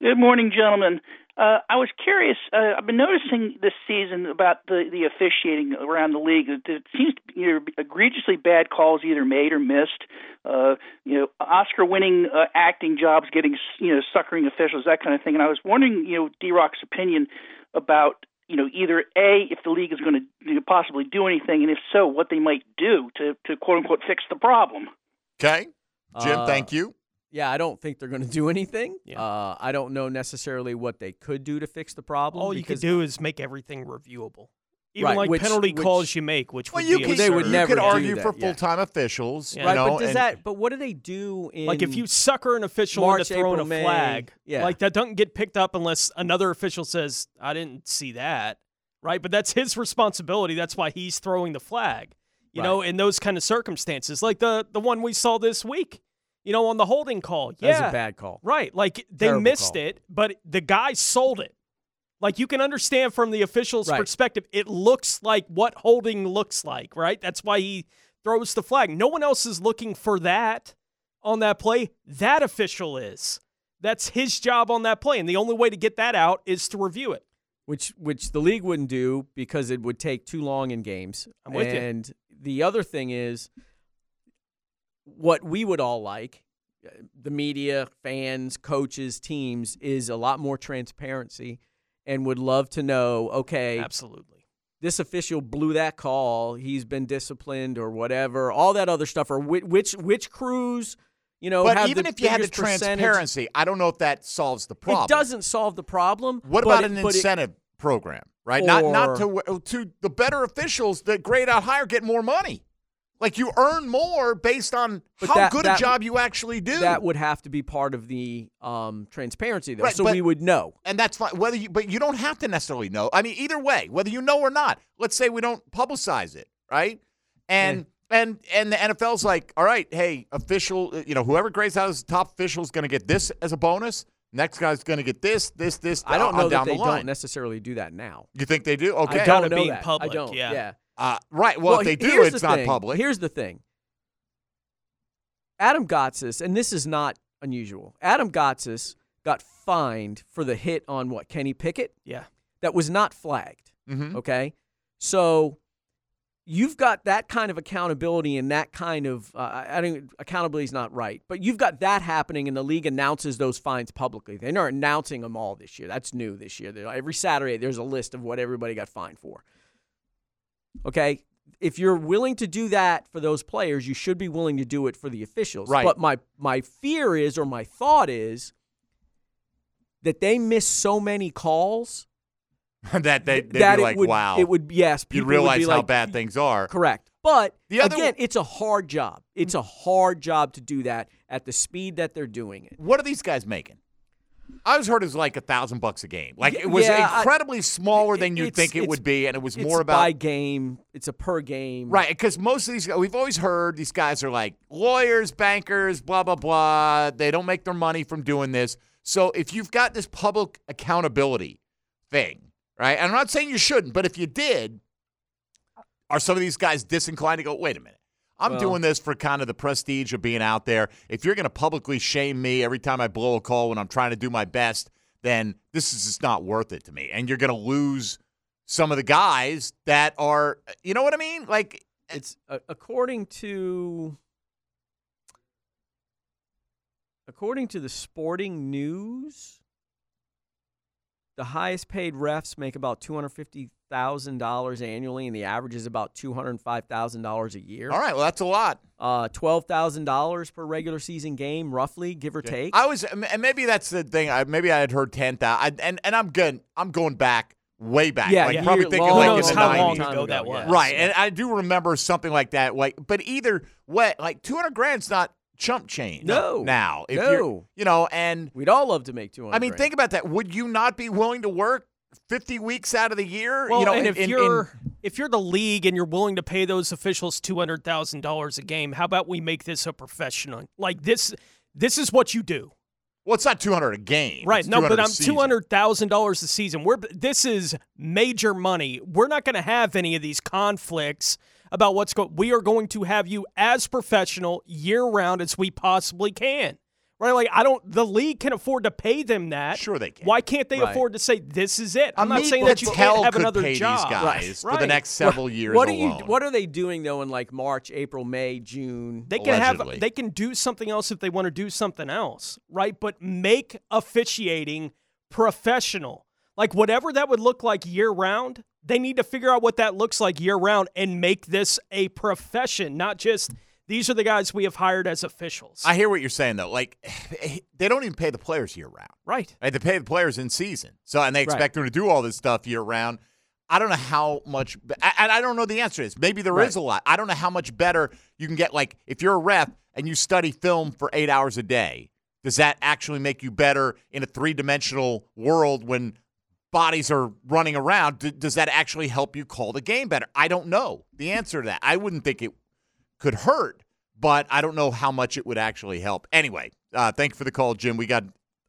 Good morning, gentlemen. Uh, I was curious. Uh, I've been noticing this season about the, the officiating around the league. It seems to be, you know, egregiously bad calls either made or missed. Uh, you know, Oscar-winning uh, acting jobs, getting you know suckering officials, that kind of thing. And I was wondering, you know, D-Rock's opinion about you know either A, if the league is going to possibly do anything, and if so, what they might do to to quote unquote fix the problem. Okay, Jim, uh, thank you. Yeah, I don't think they're going to do anything. Yeah. Uh, I don't know necessarily what they could do to fix the problem. All you could do is make everything reviewable. Even right, like which, penalty which, calls you make, which well, would you be could, they would never You could argue that, for yeah. full-time officials. Yeah. Right, you know, but, does and, that, but what do they do in Like if you sucker an official March, into throwing April, a flag, yeah. like that doesn't get picked up unless another official says, I didn't see that, right? But that's his responsibility. That's why he's throwing the flag, you right. know, in those kind of circumstances. Like the the one we saw this week. You know, on the holding call. Yeah. That was a bad call. Right. Like, they Terrible missed call. it, but the guy sold it. Like, you can understand from the official's right. perspective, it looks like what holding looks like, right? That's why he throws the flag. No one else is looking for that on that play. That official is. That's his job on that play, and the only way to get that out is to review it. Which which the league wouldn't do because it would take too long in games. I'm with and you. And the other thing is... what we would all like, the media, fans, coaches, teams, is a lot more transparency and would love to know, okay, absolutely, this official blew that call, he's been disciplined or whatever, all that other stuff, or which which crews, you know, but have even the if you had the transparency, I don't know if that solves the problem. It doesn't solve the problem. What about it, an incentive it, program, right? Or, not not to, to the better officials that grade out higher get more money. Like, you earn more based on but how that, good that, a job you actually do. That would have to be part of the um, transparency, though, right, so but, we would know. And that's fine. Whether you, but you don't have to necessarily know. I mean, either way, whether you know or not. Let's say we don't publicize it, right? And yeah. and and the N F L's like, all right, hey, official, you know, whoever grades out as the top official is going to get this as a bonus. Next guy's going to get this, this, this. I don't know that they don't necessarily do that now. You think they do? Okay. I don't know that. Public. I don't, yeah. yeah. Uh, right. Well, well, if they do, it's not thing. public. Here's the thing. Adam Gotsis, and this is not unusual, Adam Gotsis got fined for the hit on, what, Kenny Pickett? Yeah. That was not flagged, mm-hmm. okay? So you've got that kind of accountability and that kind of uh, – I don't accountability is not right. But you've got that happening, and the league announces those fines publicly. They're not announcing them all this year. That's new this year. Every Saturday there's a list of what everybody got fined for. Okay, if you're willing to do that for those players, you should be willing to do it for the officials. Right. But my, my fear is, or my thought is, that they miss so many calls that they they'd that be like, would, wow, it would yes, people you realize would be how like, bad things are. Correct, but the other again, w- it's a hard job. It's a hard job to do that at the speed that they're doing it. What are these guys making? I was heard it was like a thousand bucks a game. Like it was yeah, incredibly I, smaller than you'd think it would be, and it was it's more about by game. It's a per game, right? Because most of these guys, we've always heard these guys are like lawyers, bankers, blah blah blah. They don't make their money from doing this. So if you've got this public accountability thing, right? And I'm not saying you shouldn't, but if you did, are some of these guys disinclined to go? Wait a minute. I'm well, doing this for kind of the prestige of being out there. If you're going to publicly shame me every time I blow a call when I'm trying to do my best, then this is just not worth it to me. And you're going to lose some of the guys that are, you know what I mean? Like it's uh, according to according to the Sporting News, the highest paid refs make about two hundred fifty thousand dollars annually, and the average is about two hundred five thousand dollars a year. All right, well, that's a lot. Uh, twelve thousand dollars per regular season game, roughly, give or yeah. take. I was, and maybe that's the thing. I, maybe I had heard ten thousand, and and I'm good. I'm going back way back. Yeah, like yeah. probably You're thinking long, like in the how nineties. Long ago that was. Right, yeah. and I do remember something like that. Like, but either way, like two hundred grand's not chump change. No, now if no. You're, you know, and we'd all love to make two hundred. I mean, grand. Think about that. Would you not be willing to work fifty weeks out of the year? Well, you know, and if in, you're in, if you're the league and you're willing to pay those officials two hundred thousand dollars a game, how about we make this a professional? Like this, this is what you do. Well, it's not two hundred a game, right? It's no, but I'm two hundred thousand dollars a season. We're this is major money. We're not going to have any of these conflicts about what's going. We are going to have you as professional year round as we possibly can. Right, like I don't. The league can afford to pay them that. Sure, they can. Why can't they right. afford to say this is it? I'm Amit not saying that you can't have another pay job. These guys right. for the next several right. years. What are you? What are they doing though? In like March, April, May, June. They can Allegedly. have. They can do something else if they want to do something else, right? But make officiating professional. Like whatever that would look like year round, they need to figure out what that looks like year round and make this a profession, not just. These are the guys we have hired as officials. I hear what you're saying, though. Like, they don't even pay the players year-round. Right. Like, they pay the players in season. So, and they expect right. them to do all this stuff year-round. I don't know how much – and I don't know the answer to this. Maybe there right. is a lot. I don't know how much better you can get. Like, if you're a ref and you study film for eight hours a day, does that actually make you better in a three-dimensional world when bodies are running around? Does that actually help you call the game better? I don't know the answer to that. I wouldn't think it – could hurt, but I don't know how much it would actually help. Anyway, uh, thank you for the call, Jim. We got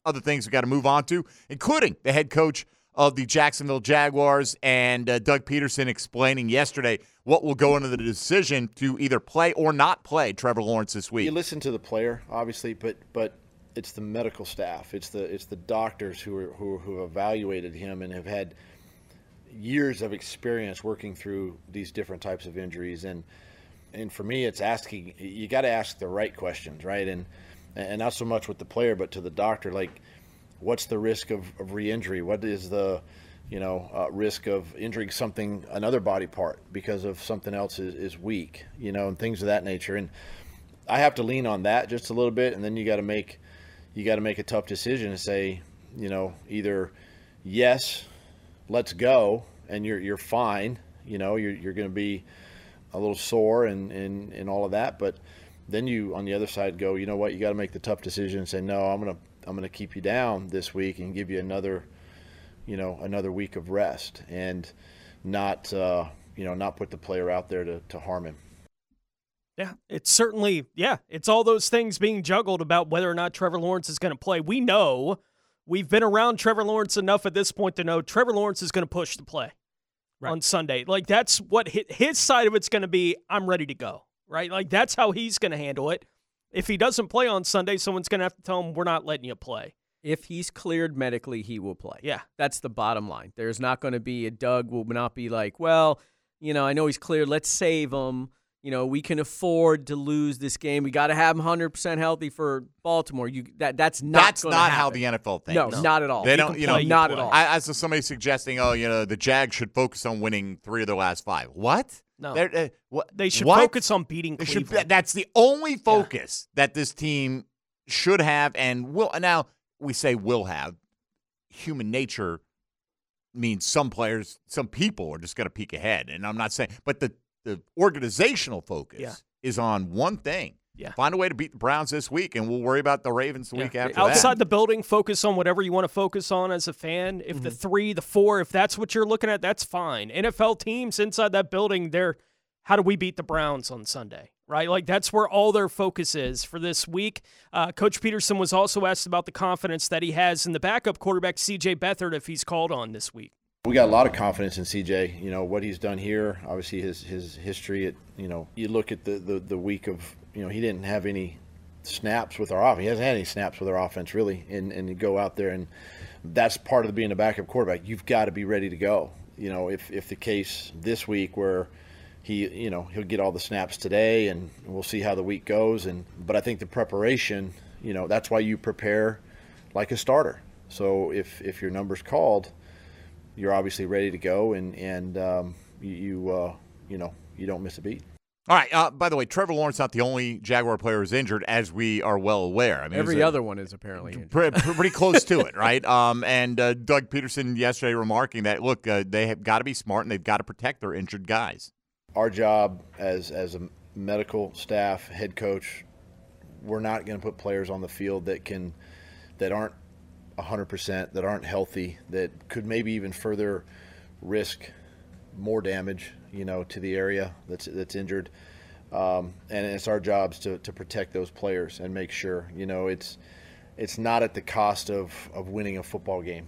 other things we got to move on to, including the head coach of the Jacksonville Jaguars and uh, Doug Peterson explaining yesterday what will go into the decision to either play or not play Trevor Lawrence this week. You listen to the player, obviously, but but it's the medical staff, it's the it's the doctors who are, who who evaluated him and have had years of experience working through these different types of injuries. And. And for me, it's asking, you got to ask the right questions, right? And and not so much with the player, but to the doctor, like, what's the risk of, of re-injury? What is the, you know, uh, risk of injuring something, another body part because of something else is, is weak, you know, and things of that nature. And I have to lean on that just a little bit. And then you got to make, you got to make a tough decision and say, you know, either yes, let's go, and you're, you're fine, you know, you're, you're going to be a little sore and, and, and all of that. But then you, on the other side, go, you know what, you got to make the tough decision and say, no, I'm going to I'm going to keep you down this week and give you another, you know, another week of rest and not, uh, you know, not put the player out there to, to harm him. Yeah, it's certainly, yeah, it's all those things being juggled about whether or not Trevor Lawrence is going to play. We know, we've been around Trevor Lawrence enough at this point to know Trevor Lawrence is going to push the play right on Sunday. Like, that's what his side of it's going to be. I'm ready to go, right? Like, that's how he's going to handle it. If he doesn't play on Sunday, someone's going to have to tell him, we're not letting you play. If he's cleared medically, he will play. Yeah. That's the bottom line. There's not going to be a Doug will not be like, well, you know, I know he's cleared. Let's save him. You know, we can afford to lose this game. We got to have him one hundred percent healthy for Baltimore. You that That's not That's not happen. How the N F L thinks. No, no, not at all. They you don't, you play, know, you not play. At all. I, I saw somebody suggesting, oh, you know, the Jags should focus on winning three of their last five. What? No. Uh, what? They should what? focus on beating they Cleveland. Should, that's the only focus yeah. that this team should have and will. Now, we say will have. Human nature means some players, some people are just going to peek ahead. And I'm not saying, but the The organizational focus yeah. is on one thing. Yeah. Find a way to beat the Browns this week, and we'll worry about the Ravens the yeah. week after Outside that. Outside the building, focus on whatever you want to focus on as a fan. If mm-hmm. the three, the four, if that's what you're looking at, that's fine. N F L teams inside that building, they're, how do we beat the Browns on Sunday, right? Like, that's where all their focus is for this week. Uh, Coach Peterson was also asked about the confidence that he has in the backup quarterback, C J. Beathard, if he's called on this week. We got a lot of confidence in C J, you know, what he's done here, obviously his, his history. At, you know, you look at the, the, the week of, you know, he didn't have any snaps with our offense. He hasn't had any snaps with our offense, really, and, and you go out there, and that's part of being a backup quarterback. You've got to be ready to go. You know, if, if the case this week where he, you know, he'll get all the snaps today, and we'll see how the week goes. And But I think the preparation, you know, that's why you prepare like a starter. So if, if your number's called, you're obviously ready to go, and and um, you uh, you know you don't miss a beat. All right. Uh, by the way, Trevor Lawrence not the only Jaguar player who's injured, as we are well aware. I mean, every other a, one is apparently injured. Pretty, pretty close to it, right? Um, and uh, Doug Peterson yesterday remarking that look, uh, they have got to be smart and they've got to protect their injured guys. Our job as as a medical staff, head coach, we're not going to put players on the field that can that aren't. one hundred percent, that aren't healthy, that could maybe even further risk more damage, you know, to the area that's that's injured. Um, and it's our jobs to, to protect those players and make sure, you know, it's it's not at the cost of, of winning a football game.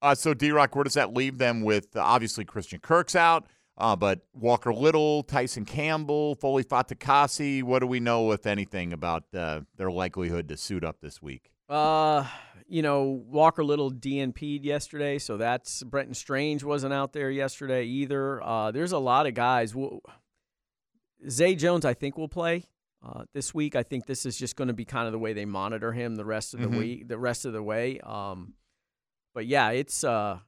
Uh, so, D-Rock, where does that leave them with, uh, obviously, Christian Kirk's out, uh, but Walker Little, Tyson Campbell, Foley Fatukasi, what do we know, if anything, about uh, their likelihood to suit up this week? Uh... You know, Walker Little D N P'd yesterday, so that's Brenton Strange wasn't out there yesterday either. Uh, there's a lot of guys. We'll, Zay Jones, I think, will play uh, this week. I think this is just going to be kind of the way they monitor him the rest of the mm-hmm. week, the rest of the way. Um, but yeah, it's uh,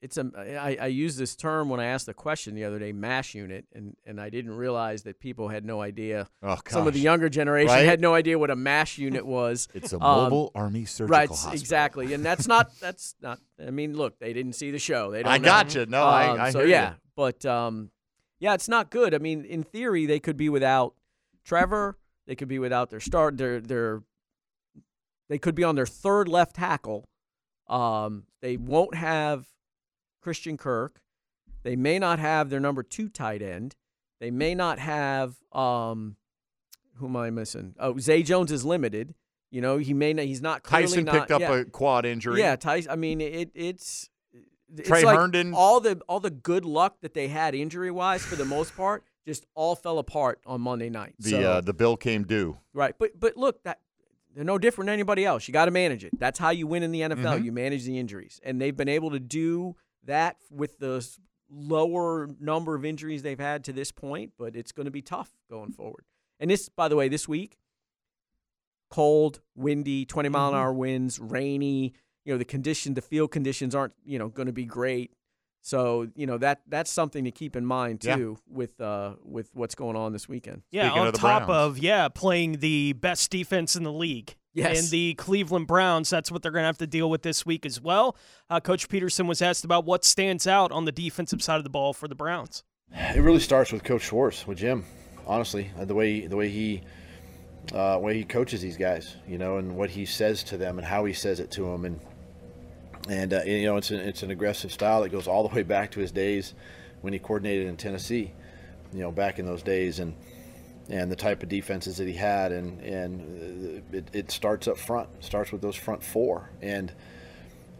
it's a. I, I used this term when I asked the question the other day, mash unit, and and I didn't realize that people had no idea. Oh, gosh. Some of the younger generation right? had no idea what a mash unit was. It's a mobile um, army surgical right, hospital. Right, exactly, and that's not that's not. I mean, look, they didn't see the show. They don't. I know. Gotcha. No, um, I, I. So hear yeah, you. but um, yeah, it's not good. I mean, in theory, they could be without Trevor. They could be without their start. Their their. They could be on their third left tackle. Um, they won't have Christian Kirk. They may not have their number two tight end. They may not have, um, who am I missing? Oh, Zay Jones is limited. You know, he may not, he's not clearly Tyson not, picked up yeah. a quad injury. Yeah, Tyson, I mean, it, it's, it's Trey like Herndon. All the, all the good luck that they had injury-wise for the most part just all fell apart on Monday night. The, so, uh, the bill came due. Right, but but look, that they're no different than anybody else. You got to manage it. That's how you win in the N F L. Mm-hmm. You manage the injuries. And they've been able to do that with the lower number of injuries they've had to this point, but it's going to be tough going forward. And this, by the way, this week, cold, windy, twenty-mile-an-hour mm-hmm. winds, rainy. You know, the condition, the field conditions aren't, you know, going to be great. So, you know, that that's something to keep in mind, too, yeah. with uh, with what's going on this weekend. Yeah, Speaking on of top Browns. of, yeah, playing the best defense in the league. Yes. And the Cleveland Browns, that's what they're going to have to deal with this week as well. Uh, Coach Peterson was asked about what stands out on the defensive side of the ball for the Browns. It really starts with Coach Schwartz, with Jim. Honestly, the way the way he uh, way he coaches these guys, you know, and what he says to them and how he says it to them, and and uh, you know, it's an, it's an aggressive style that goes all the way back to his days when he coordinated in Tennessee, you know, back in those days, and and the type of defenses that he had, and and it, it starts up front, starts with those front four, and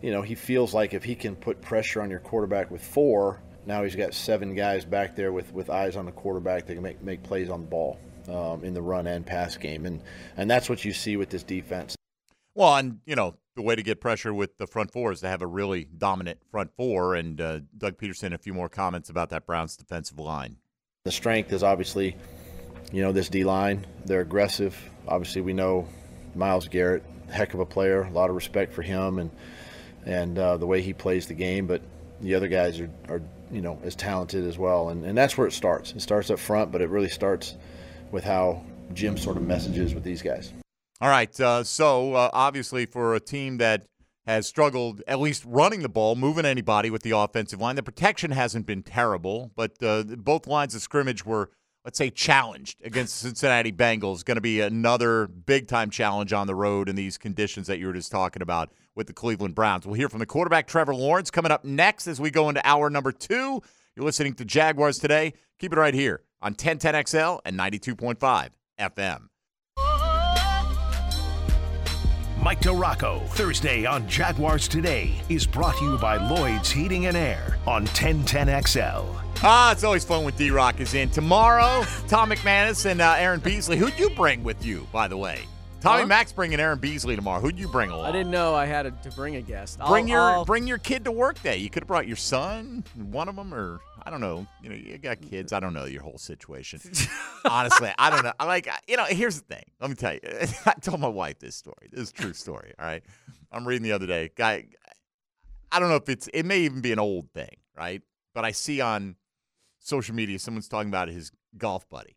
you know, he feels like if he can put pressure on your quarterback with four. Now he's got seven guys back there with, with eyes on the quarterback that can make, make plays on the ball um, in the run and pass game. And and that's what you see with this defense. Well, and, you know, the way to get pressure with the front four is to have a really dominant front four. And uh, Doug Peterson, a few more comments about that Browns defensive line. The strength is obviously, you know, this D-line. They're aggressive. Obviously, we know Myles Garrett, heck of a player, a lot of respect for him and, and uh, the way he plays the game. But the other guys are, are you know, as talented as well. And, and that's where it starts. It starts up front, but it really starts with how Jim sort of messages with these guys. All right. Uh, so, uh, obviously, for a team that has struggled at least running the ball, moving anybody with the offensive line, the protection hasn't been terrible, but uh, both lines of scrimmage were, let's say, challenged against the Cincinnati Bengals. Going to be another big-time challenge on the road in these conditions that you were just talking about with the Cleveland Browns. We'll hear from the quarterback, Trevor Lawrence, coming up next as we go into hour number two. You're listening to Jaguars Today. Keep it right here on ten ten X L and ninety-two point five F M. Mike DiRocco, Thursday on Jaguars Today, is brought to you by Lloyd's Heating and Air on ten ten X L. Ah, it's always fun when D-Rock is in. Tomorrow, Tom McManus and uh, Aaron Beasley. Who'd you bring with you, by the way? Tommy huh? Mack's bringing Aaron Beasley tomorrow. Who'd you bring along? I didn't know I had a, to bring a guest. I'll, bring your I'll... bring your kid to work day. You could have brought your son, one of them, or I don't know. You know, you got kids. I don't know your whole situation. Honestly, I don't know. I like you know. Here's the thing. Let me tell you. I told my wife this story. This is a true story. All right. I'm reading the other day. Guy, I don't know if it's. It may even be an old thing, right? But I see on social media someone's talking about his golf buddy,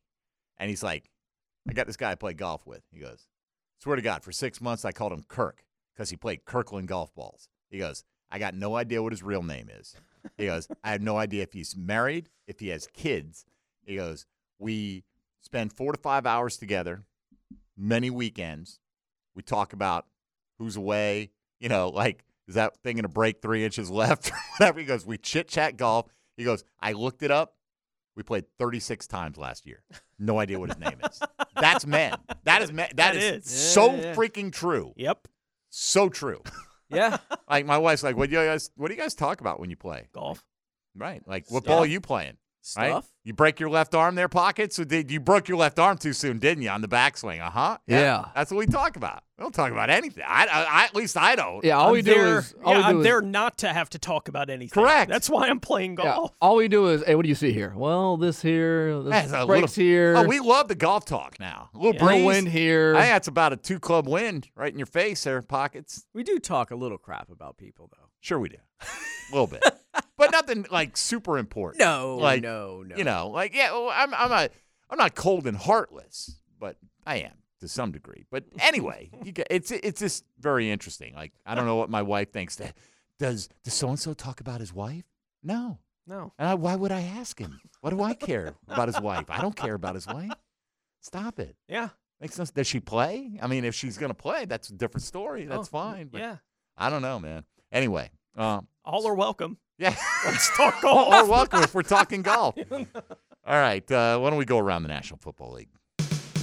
and he's like, "I got this guy I play golf with." He goes, "Swear to God, for six months I called him Kirk because he played Kirkland golf balls." He goes, "I got no idea what his real name is." He goes, "I have no idea if he's married, if he has kids." He goes, "We spend four to five hours together, many weekends. We talk about who's away, you know, like, is that thing going to break three inches left or whatever?" He goes, "We chit-chat golf." He goes, "I looked it up. We played thirty-six times last year. No idea what his name is." That's men. That is men. That, that is, is. Yeah, so yeah. freaking true. Yep. So true. Yeah. Like, my wife's like, what do you guys what do you guys talk about when you play? Golf. Right. Like, what Stuff. ball are you playing? Stuff. Right? You break your left arm there, pockets? Or did, you broke your left arm too soon, didn't you, on the backswing? Uh-huh. Yeah. yeah. That's what we talk about. We don't talk about anything. I, I, I At least I don't. Yeah, all I'm we do there, is. All yeah, we do I'm is, there not to have to talk about anything. Correct. That's why I'm playing golf. Yeah. All we do is, hey, what do you see here? Well, this here, this that's breaks little, here. Oh, we love the golf talk now. A little yeah. breeze. Wind here. I think that's about a two-club wind right in your face there, pockets. We do talk a little crap about people, though. Sure we do. A little bit. But nothing like super important. No, like, no, no. You know, like yeah, well, I'm I'm a I'm not cold and heartless, but I am to some degree. But anyway, you get, it's it's just very interesting. Like, I don't know what my wife thinks. That does does so and so talk about his wife? No, no. And I, why would I ask him? What do I care about his wife? I don't care about his wife. Stop it. Yeah, makes sense. Does she play? I mean, if she's gonna play, that's a different story. That's oh, fine. But yeah. I don't know, man. Anyway, um, all are welcome. Yeah, let's talk golf. Or welcome if we're talking golf. All right, uh, why don't we go around the National Football League?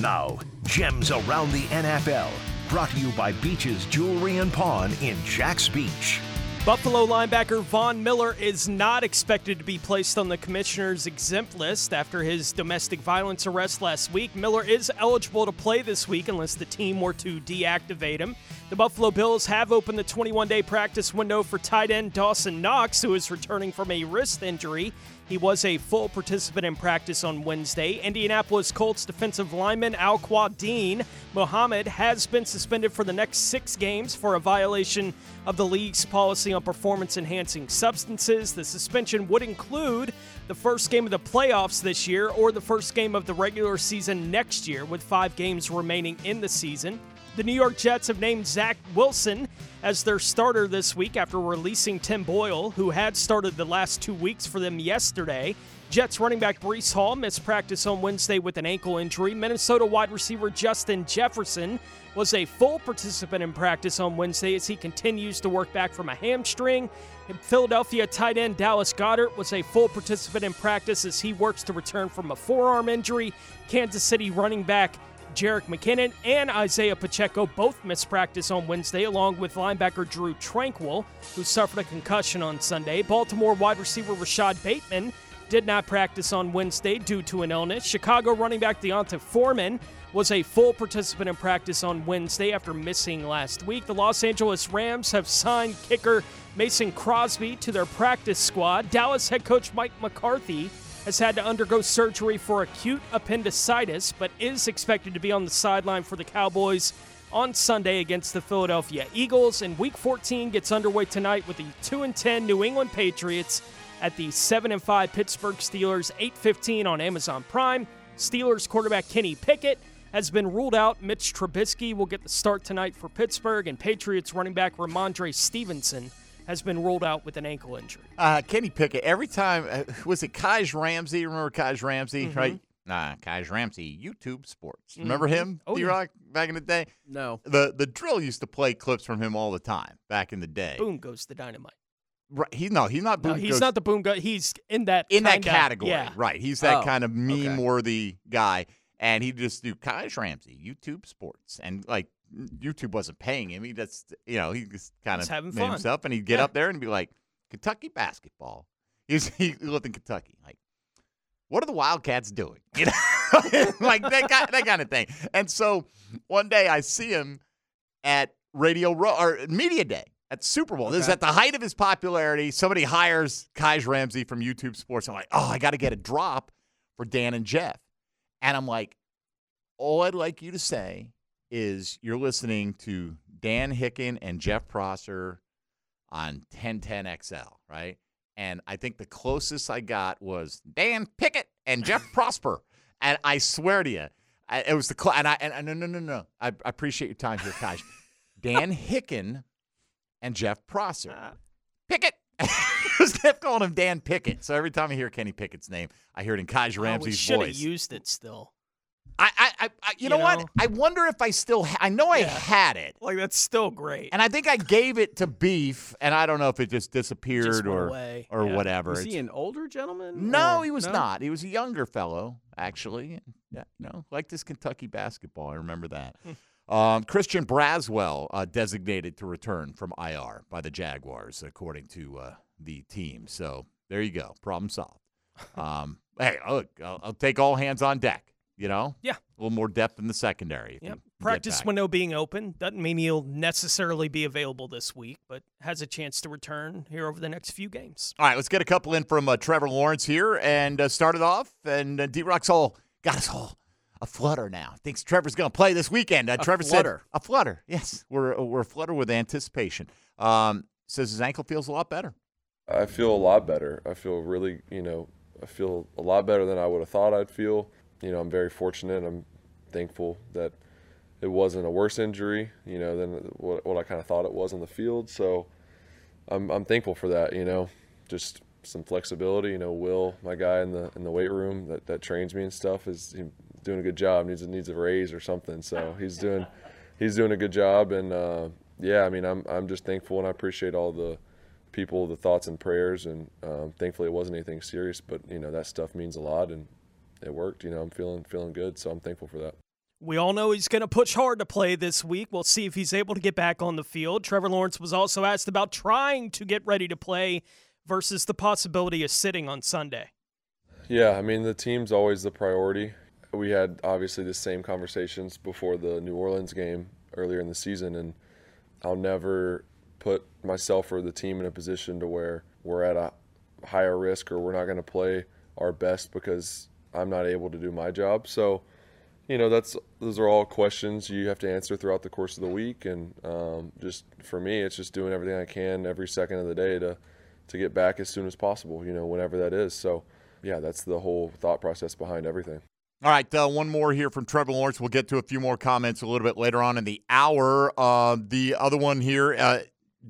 Now, Gems Around the N F L, brought to you by Beach's Jewelry and Pawn in Jack's Beach. Buffalo linebacker Von Miller is not expected to be placed on the commissioner's exempt list after his domestic violence arrest last week. Miller is eligible to play this week unless the team were to deactivate him. The Buffalo Bills have opened the twenty-one day practice window for tight end Dawson Knox, who is returning from a wrist injury. He was a full participant in practice on Wednesday. Indianapolis Colts defensive lineman Al-Quadin Muhammad has been suspended for the next six games for a violation of the league's policy on performance-enhancing substances. The suspension would include the first game of the playoffs this year or the first game of the regular season next year, with five games remaining in the season. The New York Jets have named Zach Wilson as their starter this week after releasing Tim Boyle, who had started the last two weeks for them yesterday. Jets running back Breece Hall missed practice on Wednesday with an ankle injury. Minnesota wide receiver Justin Jefferson was a full participant in practice on Wednesday as he continues to work back from a hamstring. And Philadelphia tight end Dallas Goedert was a full participant in practice as he works to return from a forearm injury. Kansas City running back Jerick McKinnon and Isaiah Pacheco both missed practice on Wednesday, along with linebacker Drew Tranquill, who suffered a concussion on Sunday. Baltimore wide receiver Rashad Bateman did not practice on Wednesday due to an illness. Chicago running back Deonta Foreman was a full participant in practice on Wednesday after missing last week. The Los Angeles Rams have signed kicker Mason Crosby to their practice squad. Dallas head coach Mike McCarthy has had to undergo surgery for acute appendicitis, but is expected to be on the sideline for the Cowboys on Sunday against the Philadelphia Eagles. And Week fourteen gets underway tonight with the two and ten New England Patriots at the seven and five Pittsburgh Steelers, eight fifteen on Amazon Prime. Steelers quarterback Kenny Pickett has been ruled out. Mitch Trubisky will get the start tonight for Pittsburgh, and Patriots running back Ramondre Stevenson has been ruled out with an ankle injury. Uh, Kenny Pickett, every time, uh, was it Kaj Ramsey? Remember Kaj Ramsey, mm-hmm. right? Nah, Kaj Ramsey, YouTube Sports. Mm-hmm. Remember him, oh, D-Rock, yeah. back in the day? No. The, the drill used to play clips from him all the time back in the day. Boom goes the dynamite. Right, he no, he's not. Boom no, he's goes, not the boom guy. He's in that in kinda, that category, yeah. right? He's that oh, kind of meme-worthy okay. guy, and he just do Kaj Ramsey, YouTube Sports, and like YouTube wasn't paying him. He just you know he just kind of made fun. himself, and he'd get yeah. up there and be like Kentucky basketball. He's he lived in Kentucky, like what are the Wildcats doing? You know, like that guy, that kind of thing. And so one day I see him at Radio Row or Media Day. At Super Bowl. Okay. This is at the height of his popularity. Somebody hires Kaj Ramsey from YouTube Sports. I'm like, oh, I got to get a drop for Dan and Jeff. And I'm like, all I'd like you to say is you're listening to Dan Hicken and Jeff Prosser on ten ten X L, right? And I think the closest I got was Dan Pickett and Jeff Prosper. And I swear to you, I, it was the cl- – and I and, and no, no, no, no. I, I appreciate your time here, Kaj. Dan Hicken – and Jeff Prosser. Uh, Pickett. I kept calling him Dan Pickett. So every time I hear Kenny Pickett's name, I hear it in Kaj Ramsey's oh, voice. I should have used it still. I, I, I, you, you know, know what? I wonder if I still ha- – I know yeah. I had it. Like, that's still great. And I think I gave it to Beef, and I don't know if it just disappeared just or, or yeah. whatever. Was it's, he an older gentleman? No, or? he was no? not. He was a younger fellow, actually. Yeah, you know, like this Kentucky basketball. I remember that. Um, Christian Braswell uh, designated to return from I R by the Jaguars, according to uh, the team. So there you go, problem solved. Um, hey, look, I'll, I'll take all hands on deck. You know, yeah, a little more depth in the secondary. Yep. Practice window being open doesn't mean he'll necessarily be available this week, but has a chance to return here over the next few games. All right, let's get a couple in from uh, Trevor Lawrence here and uh, start it off. And uh, D-Rock's all got us all. A flutter now. Thinks Trevor's going to play this weekend. Uh, a Trevor flutter. Said, a flutter. Yes, we're we're a flutter with anticipation. Um, says his ankle feels a lot better. I feel a lot better. I feel really, you know, I feel a lot better than I would have thought I'd feel. You know, I'm very fortunate. I'm thankful that it wasn't a worse injury, you know, than what, what I kind of thought it was on the field. So I'm I'm thankful for that. You know, just. Some flexibility, you know. Will, my guy in the in the weight room that, that trains me and stuff, is doing a good job. Needs needs a raise or something. So he's doing he's doing a good job. And uh, yeah, I mean, I'm I'm just thankful and I appreciate all the people, the thoughts and prayers. And um, thankfully, it wasn't anything serious. But you know, that stuff means a lot, and it worked. You know, I'm feeling feeling good, so I'm thankful for that. We all know he's going to push hard to play this week. We'll see if he's able to get back on the field. Trevor Lawrence was also asked about trying to get ready to play versus the possibility of sitting on Sunday. Yeah, I mean, the team's always the priority. We had obviously the same conversations before the New Orleans game earlier in the season, and I'll never put myself or the team in a position to where we're at a higher risk or we're not going to play our best because I'm not able to do my job. So, you know, that's those are all questions you have to answer throughout the course of the week. And um, just for me, it's just doing everything I can every second of the day to to get back as soon as possible, you know, whenever that is. So, yeah, that's the whole thought process behind everything. All right, uh, one more here from Trevor Lawrence. We'll get to a few more comments a little bit later on in the hour. Uh, the other one here, uh,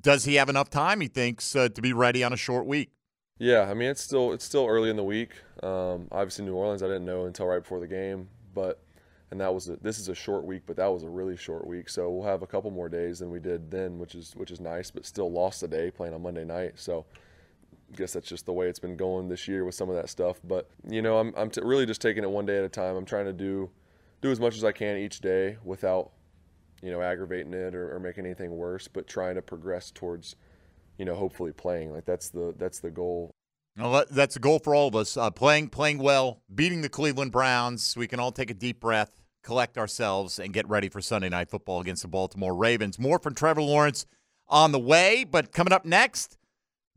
does he have enough time, he thinks, uh, to be ready on a short week? Yeah, I mean, it's still it's still early in the week. Um, obviously, New Orleans, I didn't know until right before the game, but and that was a, this is a short week, but that was a really short week. So we'll have a couple more days than we did then, which is which is nice, but still lost a day playing on Monday night. So I guess that's just the way it's been going this year with some of that stuff. But you know, I'm I'm t really just taking it one day at a time. I'm trying to do do as much as I can each day without you know aggravating it or, or making anything worse, but trying to progress towards you know hopefully playing. Like that's the that's the goal. Well, that's the goal for all of us. Uh, playing, playing well, beating the Cleveland Browns. We can all take a deep breath, collect ourselves, and get ready for Sunday Night Football against the Baltimore Ravens. More from Trevor Lawrence on the way, but coming up next,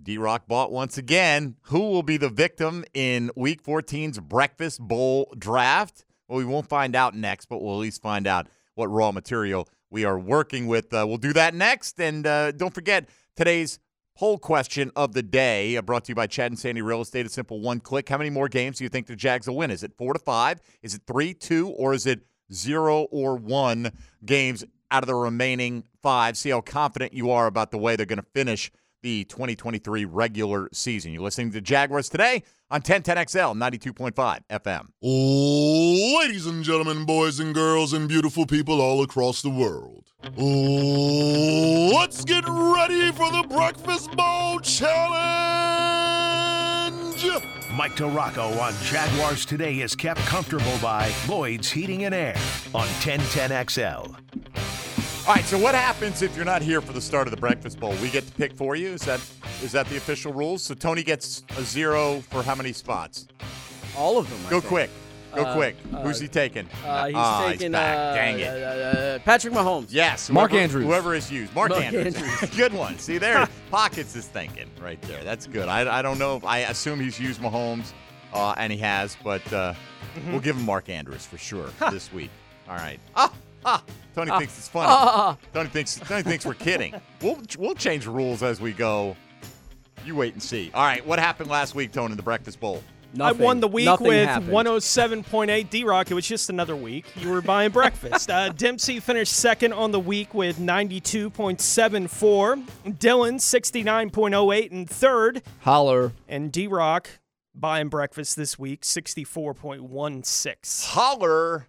D-Rock bought once again. Who will be the victim in Week fourteen's Breakfast Bowl draft? Well, we won't find out next, but we'll at least find out what raw material we are working with. Uh, we'll do that next, and uh, don't forget today's poll question of the day, brought to you by Chad and Sandy Real Estate. A simple one click. How many more games do you think the Jags will win? Is it four to five? Is it three, two, or is it zero or one games out of the remaining five? See how confident you are about the way they're going to finish the twenty twenty-three regular season. You're listening to Jaguars Today on ten ten X L, ninety-two point five F M. Ladies and gentlemen, boys and girls, and beautiful people all across the world, let's get ready for the Breakfast Bowl Challenge! Mike Taraco on Jaguars Today is kept comfortable by Lloyd's Heating and Air on ten ten X L. All right, so what happens if you're not here for the start of the Breakfast Bowl? We get to pick for you? Is that is that the official rules? So Tony gets a zero for how many spots? All of them, I Go think. quick. Go uh, quick. Uh, Who's he taking? Uh, he's oh, taking he's back. Uh, Dang it. Uh, uh, Patrick Mahomes. Yes. Whoever, Mark Andrews. Whoever is used. Mark, Mark Andrews. Andrews. Good one. See, there Pockets is thinking right there. That's good. I, I don't know. If, I assume he's used Mahomes, uh, and he has, but uh, mm-hmm. we'll give him Mark Andrews for sure this week. All right. Oh. Ah, Tony ah, thinks it's funny. Ah, Tony thinks Tony thinks we're kidding. We'll we'll change rules as we go. You wait and see. All right, what happened last week, Tony, in the Breakfast Bowl? Nothing, I won the week with happened. one oh seven point eight D-Rock. It was just another week. You were buying breakfast. Uh, Dempsey finished second on the week with ninety-two point seven four. Dylan, sixty-nine point oh eight in third. Holler. And D-Rock buying breakfast this week, sixty-four point one six. Holler.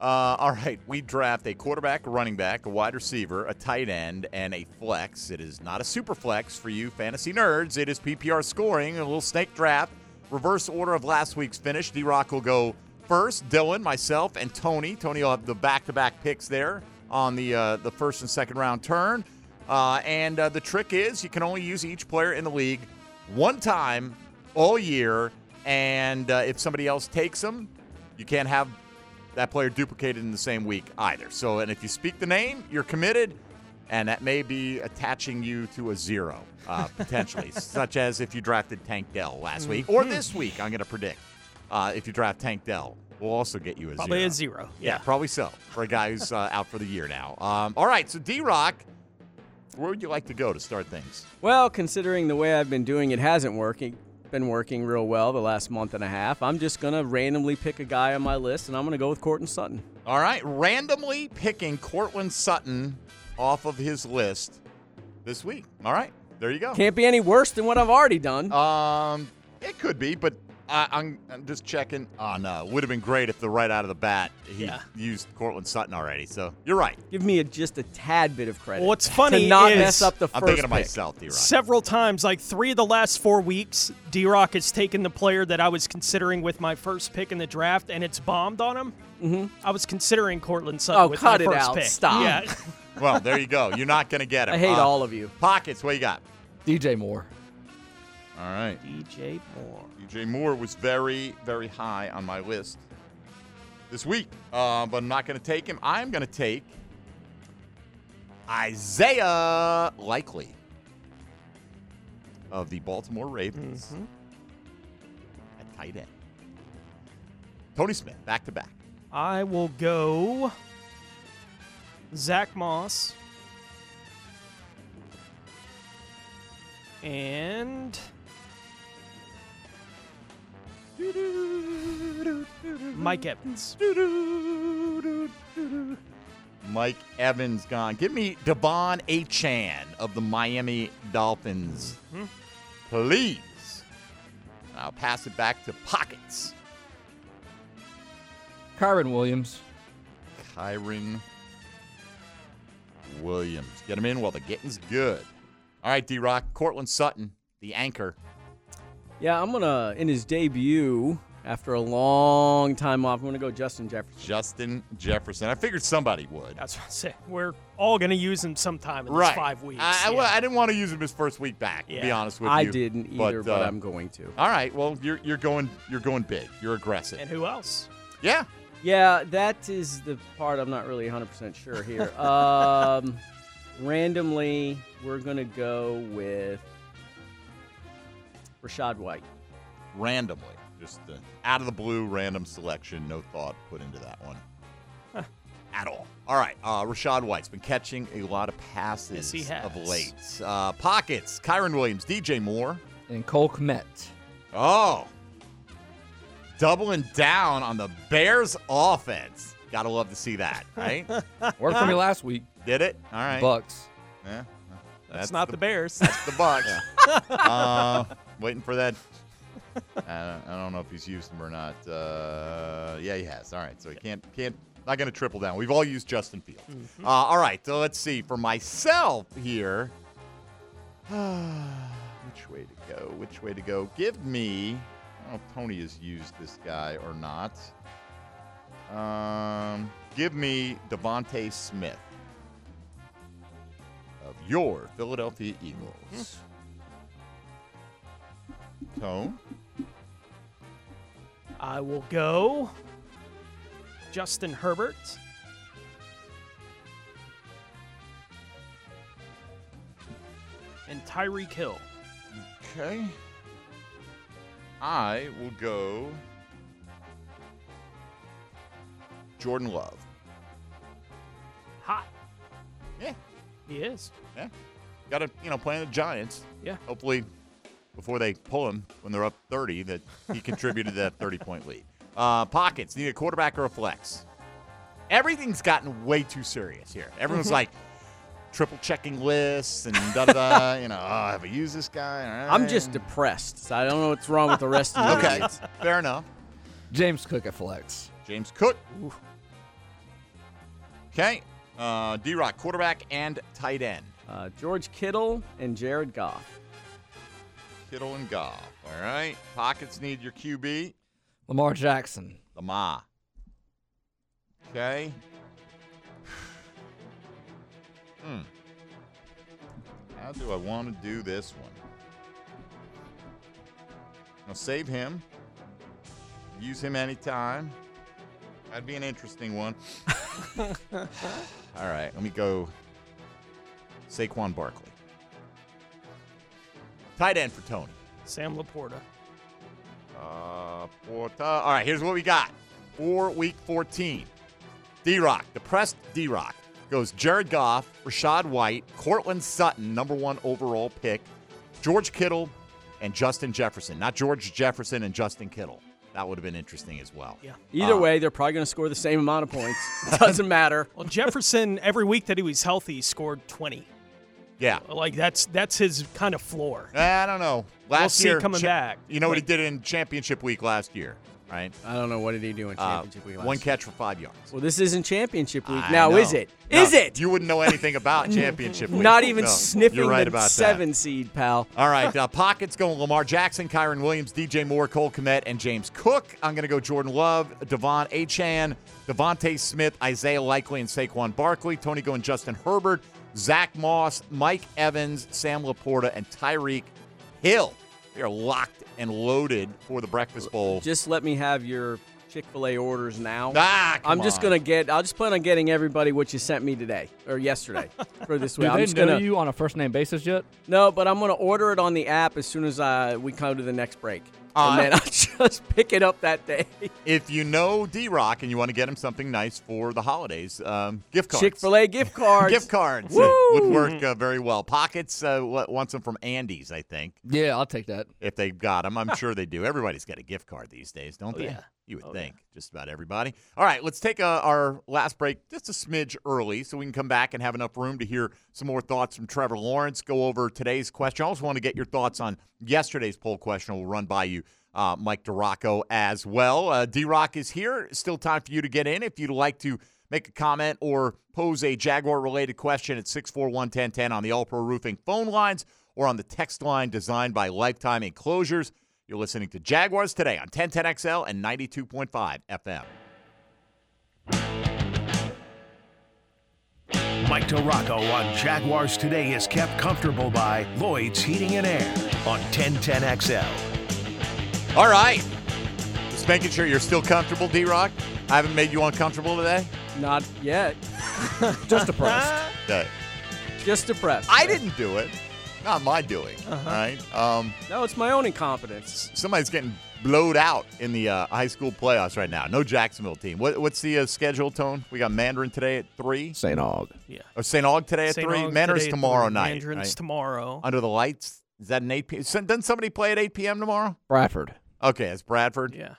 Uh, all right, we draft a quarterback, a running back, a wide receiver, a tight end, and a flex. It is not a super flex for you fantasy nerds. It is P P R scoring, a little snake draft. Reverse order of last week's finish. D-Rock will go first. Dylan, myself, and Tony. Tony will have the back-to-back picks there on the uh, the first and second round turn. Uh, and uh, the trick is you can only use each player in the league one time all year. And uh, if somebody else takes them, you can't have that player duplicated in the same week either. So, and if you speak the name, you're committed, and that may be attaching you to a zero, uh, potentially, such as if you drafted Tank Dell last week, or this week, I'm going to predict, uh, if you draft Tank Dell, we'll also get you a probably zero. Probably a zero. Yeah, yeah, probably so, for a guy who's uh, out for the year now. Um, all right, so D-Rock, where would you like to go to start things? Well, considering the way I've been doing it hasn't working. Been working real well the last month and a half. I'm just going to randomly pick a guy on my list, and I'm going to go with Cortland Sutton. All right, randomly picking Cortland Sutton off of his list this week. All right, there you go. Can't be any worse than what I've already done. Um, it could be, but I, I'm, I'm just checking. Oh, no, would have been great if the right out of the bat he yeah. used Cortland Sutton already. So you're right. Give me a, just a tad bit of credit. What's funny to not is mess up the first I'm thinking pick. Of myself, D-Rock. Several times, like three of the last four weeks, D-Rock has taken the player that I was considering with my first pick in the draft, and it's bombed on him. Mm-hmm. I was considering Cortland Sutton oh, with my first pick. Oh, cut it out. Pick. Stop. Yeah. Well, there you go. You're not going to get him. I hate uh, all of you. Pockets, what you got? D J Moore. All right. D J Moore. D J Moore was very, very high on my list this week, uh, but I'm not going to take him. I'm going to take Isaiah Likely of the Baltimore Ravens mm-hmm. at tight end. Tony Smith, back to back. I will go Zach Moss and Mike Evans. Mike Evans gone. Give me Devon Achan of the Miami Dolphins. Mm-hmm. Please. I'll pass it back to Pockets. Kyren Williams. Kyren Williams. Get him in while the getting's good. All right, D-Rock. Cortland Sutton, the anchor. Yeah, I'm going to, in his debut, after a long time off, I'm going to go Justin Jefferson. Justin Jefferson. I figured somebody would. That's what I said. We're all going to use him sometime in right. these five weeks. I, yeah. I, I didn't want to use him his first week back, yeah. to be honest with I you. I didn't either, but, uh, but I'm going to. All right. Well, you're you're going you're going big. You're aggressive. And who else? Yeah. Yeah, that is the part I'm not really one hundred percent sure here. um, randomly, we're going to go with Rashad White. Randomly. Just uh, out of the blue, random selection. No thought put into that one huh. at all. All right. Uh, Rashad White's been catching a lot of passes yes, he has. of late. Uh, Pockets, Kyren Williams, D J Moore. And Cole Kmet. Oh. Doubling down on the Bears offense. Got to love to see that, right? Worked for me last week. Did it? All right. Bucks. Yeah. That's, that's not the, the Bears. That's the Bucks. Yeah. uh, waiting for that. I don't know if he's used him or not. Uh, yeah, he has. All right, so he can't can't not going to triple down. We've all used Justin Fields. Mm-hmm. Uh, all right, so let's see for myself here. Which way to go? Which way to go? Give me. I don't know if Tony has used this guy or not. Um, give me Devontae Smith of your Philadelphia Eagles. Mm-hmm. Tone. I will go Justin Herbert. And Tyreek Hill. Okay. I will go Jordan Love. Hot. Yeah. He is. Yeah. Gotta, you know, playing the Giants. Yeah. Hopefully. Before they pull him when they're up thirty, that he contributed to that thirty-point lead. Uh, Pockets, need a quarterback or a flex. Everything's gotten way too serious here. Everyone's like triple-checking lists and da-da-da. You know, oh, have I used this guy? All right. I'm just depressed, so I don't know what's wrong with the rest of you. Okay, fair enough. James Cook at flex. James Cook. Ooh. Okay. Uh, D-Rock, quarterback and tight end. Uh, George Kittle and Jared Goff. Kittle and Goff. All right. Pockets need your Q B. Lamar Jackson. Lamar. Okay. Hmm. How do I want to do this one? I'll save him. Use him anytime. That'd be an interesting one. All right. Let me go Saquon Barkley. Tight end for Tony. Sam Laporta. Uh, Porta. All right, here's what we got for Week fourteen. D-Rock, depressed D-Rock, goes Jared Goff, Rashad White, Cortland Sutton, number one overall pick, George Kittle, and Justin Jefferson. Not George Jefferson and Justin Kittle. That would have been interesting as well. Yeah. Either uh, way, they're probably going to score the same amount of points. Doesn't matter. Well, Jefferson, every week that he was healthy, scored twenty. Yeah. Like, that's that's his kind of floor. I don't know. Last we'll year, see coming cha- back. You know what he did in championship week last year, right? I don't know. What did he do in championship uh, week last One year? catch for five yards. Well, this isn't championship week. I now, know. is it? No, is it? You wouldn't know anything about championship week. Not even no, sniffing you're right the about seven that. seed, pal. All right. Uh, Pockets going Lamar Jackson, Kyren Williams, D J Moore, Cole Kmet, and James Cook. I'm going to go Jordan Love, Devon Achan, Devontae Smith, Isaiah Likely, and Saquon Barkley. Tony going Justin Herbert. Zach Moss, Mike Evans, Sam Laporta, and Tyreek Hill. They are locked and loaded for the Breakfast Bowl. Just let me have your Chick-fil-A orders now. Ah, come I'm just going to get – I'll just plan on getting everybody what you sent me today or yesterday for this week. Do I'm they just know gonna, you on a first-name basis yet? No, but I'm going to order it on the app as soon as I, we come to the next break. Uh, and then I'll just pick it up that day. If you know D-Rock and you want to get him something nice for the holidays, um, gift cards. Chick-fil-A gift cards. Gift cards would work uh, very well. Pockets uh, wants them from Andy's, I think. Yeah, I'll take that. If they've got them. I'm sure they do. Everybody's got a gift card these days, don't oh, they? Yeah. You would oh, think. Yeah. Just about everybody. All right, let's take uh, our last break just a smidge early so we can come back and have enough room to hear some more thoughts from Trevor Lawrence, go over today's question. I also want to get your thoughts on yesterday's poll question. We'll run by you uh, Mike DiRocco as well. Uh, D-Rock is here. Still time for you to get in if you'd like to make a comment or pose a Jaguar-related question at six four one, ten ten on the All-Pro Roofing phone lines or on the text line designed by Lifetime Enclosures. You're listening to Jaguars Today on ten ten X L and ninety-two point five F M. Mike DiRocco on Jaguars Today is kept comfortable by Lloyd's Heating and Air on ten ten X L. All right. Just making sure you're still comfortable, D-Rock. I haven't made you uncomfortable today? Not yet. Just depressed. Okay. Just depressed. I didn't do it. Not my doing. Uh-huh. All right. Um, no, it's my own incompetence. Somebody's getting blowed out in the uh, high school playoffs right now. No Jacksonville team. What, what's the uh, schedule, Tone? We got Mandarin today at three. Saint Aug. Yeah. Or Saint Aug today at Saint three. Aug Mandarin's tomorrow night. Mandarin's right? tomorrow. Under the lights. Is that an eight p.m.? Doesn't somebody play at eight p.m. tomorrow? Bradford. Okay, it's Bradford. Yeah.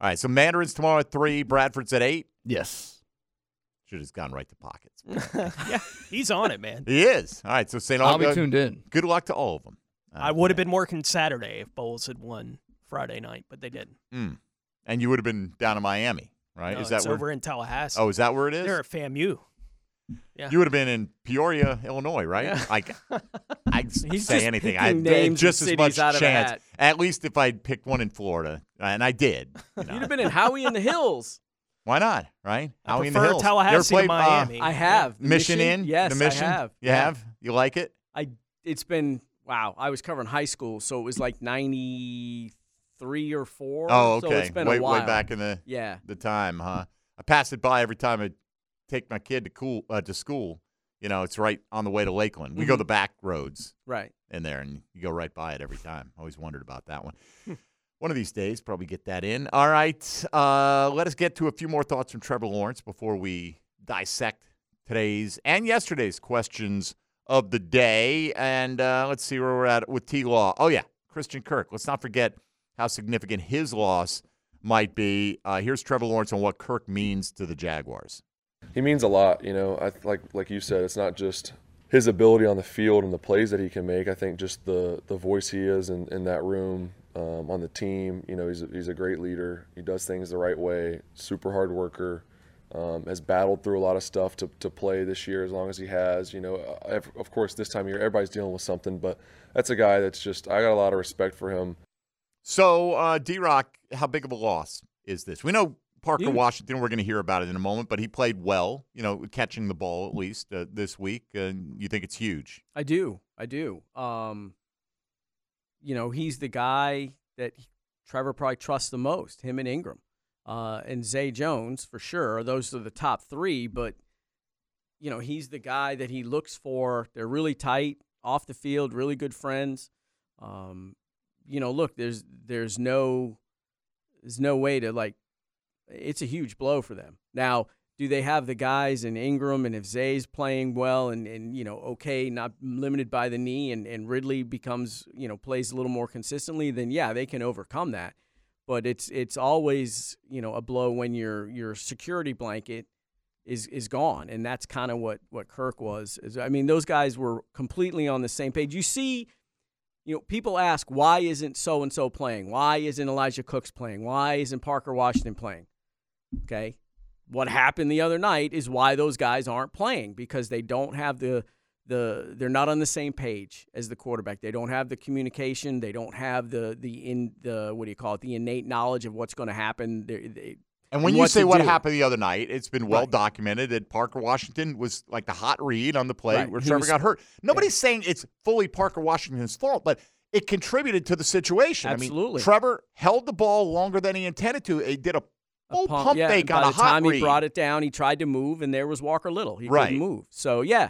All right, so Mandarin's tomorrow at three. Bradford's at eight. Yes. Should have gone right to pockets. Yeah, he's on it, man. He is. All right, so Saint I'll be tuned in. Good luck to all of them. Uh, I would have been working Saturday if Bowles had won Friday night, but they didn't. Mm. And you would have been down in Miami, right? No, is that it's where, over in Tallahassee. Oh, is that where it is? They're at FAMU. Yeah. You would have been in Peoria, Illinois, right? Yeah. I I'd say just anything. I had just as much chance. At least if I'd picked one in Florida, and I did. You know. You'd have been in Howie in the Hills. Why not, right? I Howie prefer in the Hills. Tallahassee played, to Miami. Uh, I have. Mission, Mission Inn? Yes, the Mission? I have. You yeah. have? You like it? I. It's been, wow, I was covering high school, so it was like ninety-three or four. Oh, okay. So it's been way, a while. Way back in the, yeah. the time, huh? I pass it by every time I take my kid to cool uh, to school. You know, it's right on the way to Lakeland. We mm-hmm. go the back roads right in there, and you go right by it every time. Always wondered about that one. One of these days, probably get that in. All right, uh, let us get to a few more thoughts from Trevor Lawrence before we dissect today's and yesterday's questions of the day. And uh, let's see where we're at with T-Law. Oh, yeah, Christian Kirk. Let's not forget how significant his loss might be. Uh, here's Trevor Lawrence on what Kirk means to the Jaguars. He means a lot. You know, I, like like you said, it's not just his ability on the field and the plays that he can make. I think just the, the voice he is in, in that room. Um, on the team, you know, he's a, he's a great leader. He does things the right way, super hard worker, um, has battled through a lot of stuff to, to play this year as long as he has. You know, of course, this time of year, everybody's dealing with something, but that's a guy that's just, I got a lot of respect for him. So, uh, D-Rock, how big of a loss is this? We know Parker Dude. Washington, we're going to hear about it in a moment, but he played well, you know, catching the ball at least uh, this week. And you think it's huge? I do. I do. Um You know, he's the guy that Trevor probably trusts the most, him and Ingram. Uh, and Zay Jones, for sure. Those are the top three, but, you know, he's the guy that he looks for. They're really tight, off the field, really good friends. Um, you know, look, there's there's no there's no way to, like, it's a huge blow for them. Now, do they have the guys in Ingram, and if Zay's playing well and, and you know, okay, not limited by the knee, and, and Ridley becomes, you know, plays a little more consistently, then, yeah, they can overcome that. But it's it's always, you know, a blow when your your security blanket is is gone, and that's kind of what, what Kirk was. I mean, those guys were completely on the same page. You see, you know, people ask, why isn't so-and-so playing? Why isn't Elijah Cooks playing? Why isn't Parker Washington playing? Okay. What happened the other night is why those guys aren't playing, because they don't have the the they're not on the same page as the quarterback. They don't have the communication. They don't have the the in the what do you call it the innate knowledge of what's going to happen. They, they, and when and you say what do. happened the other night, it's been well right. documented that Parker Washington was like the hot read on the play right. where Trevor was, got hurt. Nobody's yeah. saying it's fully Parker Washington's fault, but it contributed to the situation. Absolutely, I mean, Trevor held the ball longer than he intended to. He did a Oh, pump, pump yeah, fake on a hot read. By the time he brought it down, he tried to move, and there was Walker Little. He right. couldn't move. So, yeah,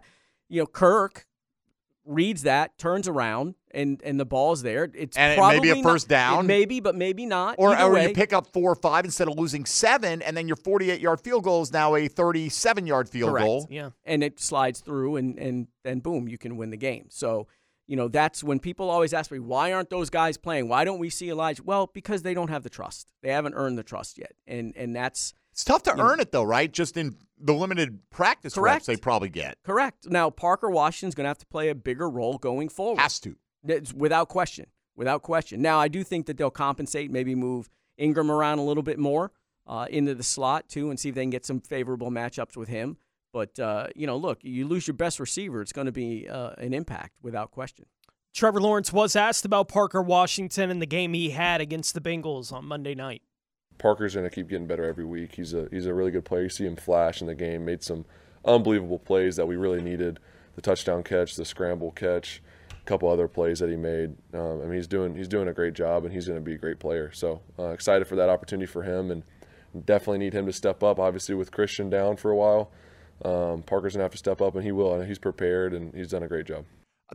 you know, Kirk reads that, turns around, and, and the ball's there. It's and probably it may be a first not, down. Maybe, but maybe not. Or, or you pick up four or five instead of losing seven, and then your forty-eight-yard field goal is now a thirty-seven-yard field Correct. goal. Yeah, and it slides through, and, and, and boom, you can win the game. So, you know, that's when people always ask me, why aren't those guys playing? Why don't we see Elijah? Well, because they don't have the trust. They haven't earned the trust yet. And and that's – It's tough to earn know. it, though, right? Just in the limited practice Correct. reps they probably get. Correct. Now, Parker Washington's going to have to play a bigger role going forward. Has to. It's without question. without question. Now, I do think that they'll compensate, maybe move Ingram around a little bit more uh, into the slot, too, and see if they can get some favorable matchups with him. But, uh, you know, look, you lose your best receiver, it's going to be uh, an impact without question. Trevor Lawrence was asked about Parker Washington and the game he had against the Bengals on Monday night. Parker's going to keep getting better every week. He's a he's a really good player. You see him flash in the game, made some unbelievable plays that we really needed, the touchdown catch, the scramble catch, a couple other plays that he made. Um, I mean, he's doing he's doing a great job, and he's going to be a great player. So uh, excited for that opportunity for him, and definitely need him to step up, obviously, with Christian down for a while. Um, Parker's going to have to step up, and he will. And he's prepared, and he's done a great job.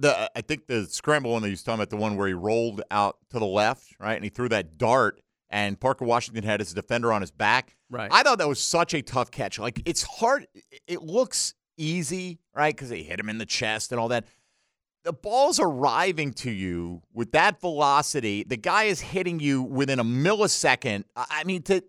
The, I think the scramble one that he was talking about, the one where he rolled out to the left, right, and he threw that dart, and Parker Washington had his defender on his back. Right. I thought that was such a tough catch. Like, it's hard. It looks easy, right, because they hit him in the chest and all that. The ball's arriving to you with that velocity. The guy is hitting you within a millisecond. I mean, to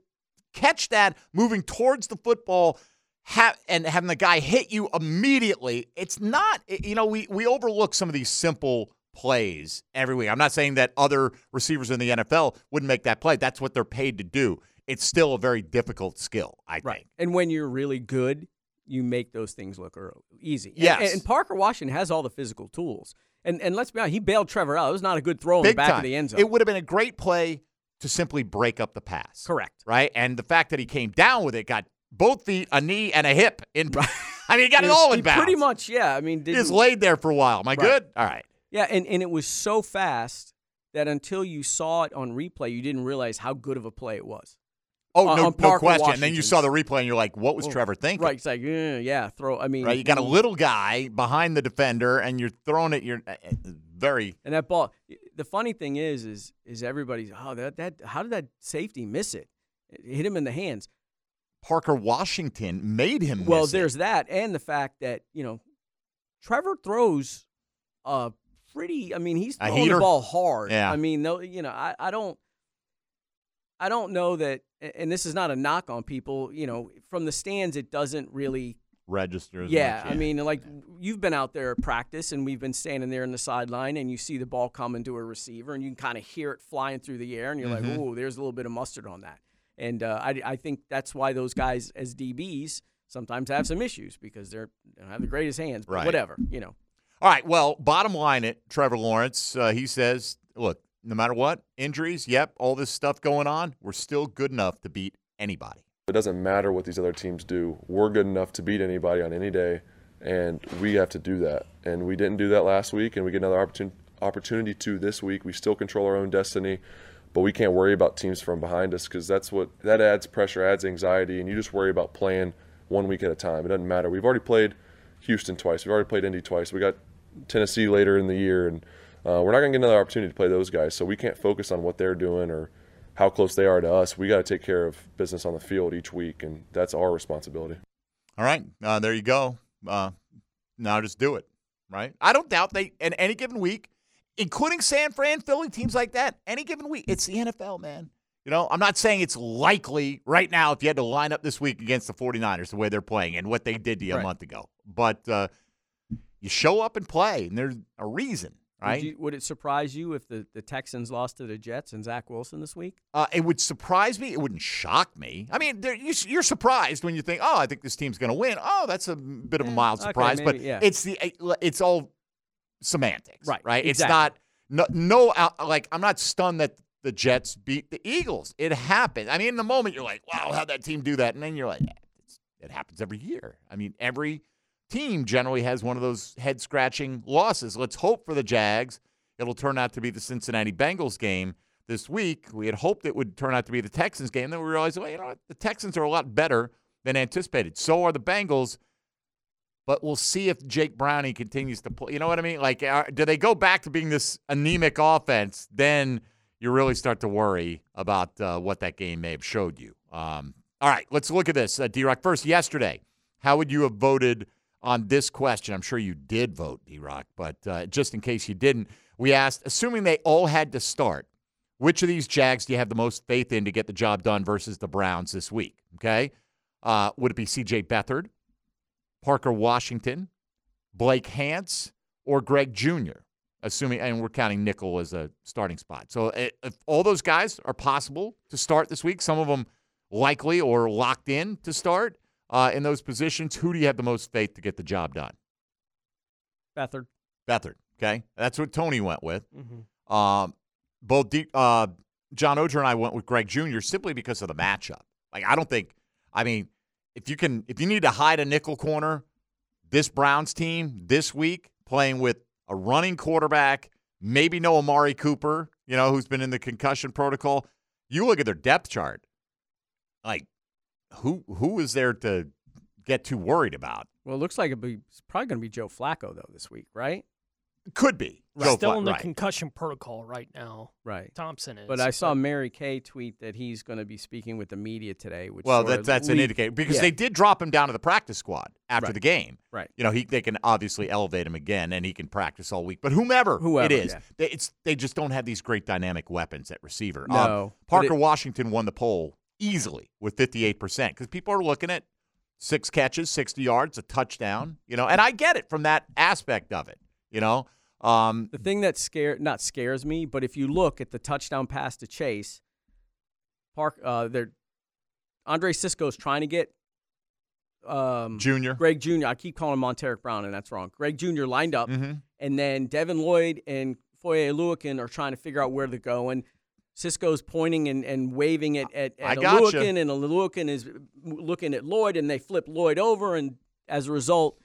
catch that moving towards the football – Have, and having the guy hit you immediately, it's not, you know, we, we overlook some of these simple plays every week. I'm not saying that other receivers in the N F L wouldn't make that play. That's what they're paid to do. It's still a very difficult skill, I right. think. And when you're really good, you make those things look easy. Yes. And, and Parker Washington has all the physical tools. And and let's be honest, he bailed Trevor out. It was not a good throw in Big the back time. of the end zone. It would have been a great play to simply break up the pass. Correct. Right? And the fact that he came down with it got both feet, a knee, and a hip. In, I mean, he got it, it was, all in bounds. Pretty much, yeah. I mean, he just laid there for a while. Am I right. good? All right. Yeah, and, and it was so fast that until you saw it on replay, you didn't realize how good of a play it was. Oh, uh, no, no question. Washington. And then you saw the replay, and you're like, what was oh, Trevor thinking? Right, it's like, yeah, yeah throw. I mean, right, you got a little guy behind the defender, and you're throwing it. You're very. And that ball. The funny thing is, is, is everybody's, oh, that that how did that safety miss it? It hit him in the hands. Parker Washington made him miss Well, there's it. that, and the fact that, you know, Trevor throws a pretty, I mean, he's throwing the ball hard. Yeah. I mean, no, you know, I, I don't I don't know that, and this is not a knock on people, you know, from the stands it doesn't really register as yeah, much. Yeah, I mean, like, you've been out there at practice, and we've been standing there in the sideline, and you see the ball coming to a receiver, and you can kind of hear it flying through the air, and you're mm-hmm. like, ooh, there's a little bit of mustard on that. And uh, I, I think that's why those guys as D Bs sometimes have some issues because they're, they don't have the greatest hands, but right. whatever, you know. All right, well, bottom line it, Trevor Lawrence, uh, he says, look, no matter what, injuries, yep, all this stuff going on, we're still good enough to beat anybody. It doesn't matter what these other teams do. We're good enough to beat anybody on any day, and we have to do that. And we didn't do that last week, and we get another opportun- opportunity to this week. We still control our own destiny. But we can't worry about teams from behind us because that's what that adds pressure, adds anxiety, and you just worry about playing one week at a time. It doesn't matter. We've already played Houston twice. We've already played Indy twice. We got Tennessee later in the year, and uh, we're not going to get another opportunity to play those guys. So we can't focus on what they're doing or how close they are to us. We got to take care of business on the field each week, and that's our responsibility. All right, uh, there you go. Uh, now just do it, right? I don't doubt they in any given week. Including San Fran, Philly, teams like that, any given week. It's the N F L, man. You know, I'm not saying it's likely right now if you had to line up this week against the 49ers, the way they're playing and what they did to you right. a month ago. But uh, you show up and play, and there's a reason, right? Would, you, would it surprise you if the, the Texans lost to the Jets and Zach Wilson this week? Uh, it would surprise me. It wouldn't shock me. I mean, you're surprised when you think, oh, I think this team's going to win. Oh, that's a bit of a mild okay, surprise. Maybe, but yeah. it's the it's all – semantics, right? Right. Exactly. It's not no, no. Like I'm not stunned that the Jets beat the Eagles. It happened. I mean, in the moment you're like, "Wow, how'd that team do that?" And then you're like, it's, "It happens every year." I mean, every team generally has one of those head-scratching losses. Let's hope for the Jags. It'll turn out to be the Cincinnati Bengals game this week. We had hoped it would turn out to be the Texans game. Then we realized, well, you know what? The Texans are a lot better than anticipated. So are the Bengals. But we'll see if Jake Browning continues to play. You know what I mean? Like, are, do they go back to being this anemic offense? Then you really start to worry about uh, what that game may have showed you. Um, all right, let's look at this. Uh, D-Rock, first, yesterday, how would you have voted on this question? I'm sure you did vote, D-Rock, but uh, just in case you didn't, we asked, assuming they all had to start, which of these Jags do you have the most faith in to get the job done versus the Browns this week? Okay? Uh, would it be C J. Beathard? Parker Washington, Blake Hance, or Greg Junior assuming, and we're counting nickel as a starting spot. So it, if all those guys are possible to start this week. Some of them likely or locked in to start uh, in those positions. Who do you have the most faith to get the job done? Beathard. Beathard, okay. That's what Tony went with. Mm-hmm. Um, both D, uh, John Oger and I went with Greg Junior simply because of the matchup. Like, I don't think – I mean, if you can, if you need to hide a nickel corner, this Browns team this week playing with a running quarterback, maybe no Amari Cooper, you know, who's been in the concussion protocol. You look at their depth chart. Like, who who is there to get too worried about? Well, it looks like it'd be, it's probably going to be Joe Flacco, though, this week, right? Could be. Right. Still Fla- in the right. concussion protocol right now. Right. Thompson is. But I saw Mary Kay tweet that he's going to be speaking with the media today. Which well, that, that's le- an indicator. Because yeah. they did drop him down to the practice squad after right. the game. Right. You know, he they can obviously elevate him again, and he can practice all week. But whomever, whoever, it is, yeah. they, it's, they just don't have these great dynamic weapons at receiver. No. Um, Parker it, Washington won the poll easily with fifty-eight percent because people are looking at six catches, sixty yards, a touchdown. You know, and I get it from that aspect of it. You know, um, the thing that scare not scares me, but if you look at the touchdown pass to Chase, Park, uh, they're Andre Cisco's trying to get um, Junior Greg Junior I keep calling him Monteric Brown, and that's wrong. Greg Junior lined up, mm-hmm. and then Devin Lloyd and Foye Aluakin are trying to figure out where to go, and Cisco's pointing and, and waving it at, at, at Aluakin, gotcha. And Aluakin is looking at Lloyd, and they flip Lloyd over, and as a result.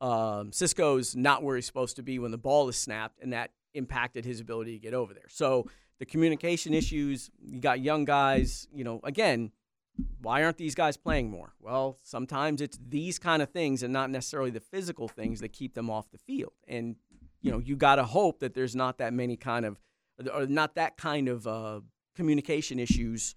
Um, Cisco's not where he's supposed to be when the ball is snapped, and that impacted his ability to get over there. So the communication issues, you got young guys, you know, again, why aren't these guys playing more? Well, sometimes it's these kind of things and not necessarily the physical things that keep them off the field. And, you know, you got to hope that there's not that many kind of, or not that kind of uh, communication issues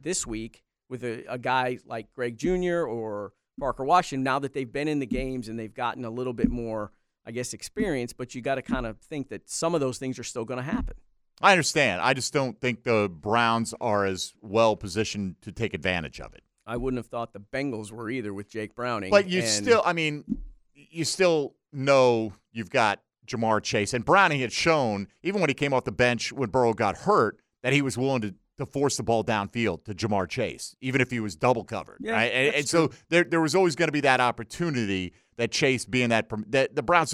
this week with a, a guy like Greg Junior or Parker Washington, now that they've been in the games and they've gotten a little bit more, I guess, experience, but you got to kind of think that some of those things are still going to happen. I understand. I just don't think the Browns are as well positioned to take advantage of it. I wouldn't have thought the Bengals were either with Jake Browning. But you and- still, I mean, you still know you've got Jamar Chase, and Browning had shown, even when he came off the bench when Burrow got hurt, that he was willing to to force the ball downfield to Jamar Chase, even if he was double covered. Yeah, right? And, and so there there was always going to be that opportunity that Chase being that, that – the Browns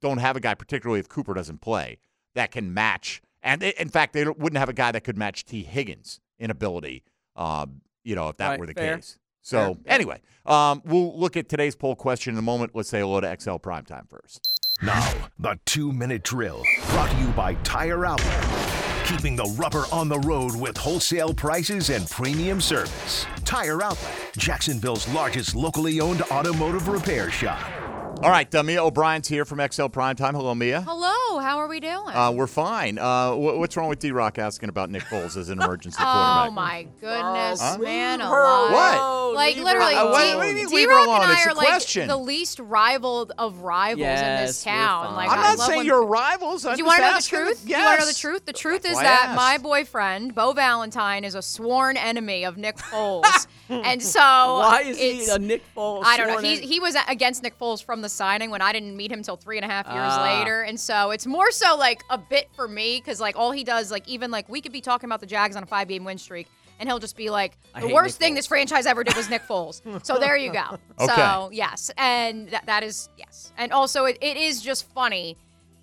don't have a guy, particularly if Cooper doesn't play, that can match. And they, in fact, they wouldn't have a guy that could match T. Higgins in ability, um, you know, if that right, were the fair. case. So fair. anyway, um, we'll look at today's poll question in a moment. Let's say hello to X L Primetime first. Now, the two-minute drill brought to you by Tire Outlet. Keeping the rubber on the road with wholesale prices and premium service. Tire Outlet, Jacksonville's largest locally owned automotive repair shop. All right, uh, Mia O'Brien's here from X L Primetime. Hello, Mia. Hello. How are we doing? Uh, we're fine. Uh, wh- what's wrong with D-Rock asking about Nick Foles as an emergency quarterback? Oh, my goodness, huh? man. Alive. What? Like, leave literally, D- what D- D-Rock and I are, like, the least rivaled of rivals yes, in this town. Like, I'm I not saying when... you're rivals. I'm Do you want to know the truth? Yes. Do you want to know the truth? The truth is Why that ask? my boyfriend, Bo Valentine, is a sworn enemy of Nick Foles. And so Why is he a Nick Foles? I don't know. He, he was against Nick Foles from the signing when I didn't meet him till three and a half years uh. later. And so it's more so like a bit for me because like all he does, like even like we could be talking about the Jags on a five-game win streak and he'll just be like, the worst thing this franchise ever did was Nick Foles. So there you go. Okay. So yes. And that, that is, yes. And also it, it is just funny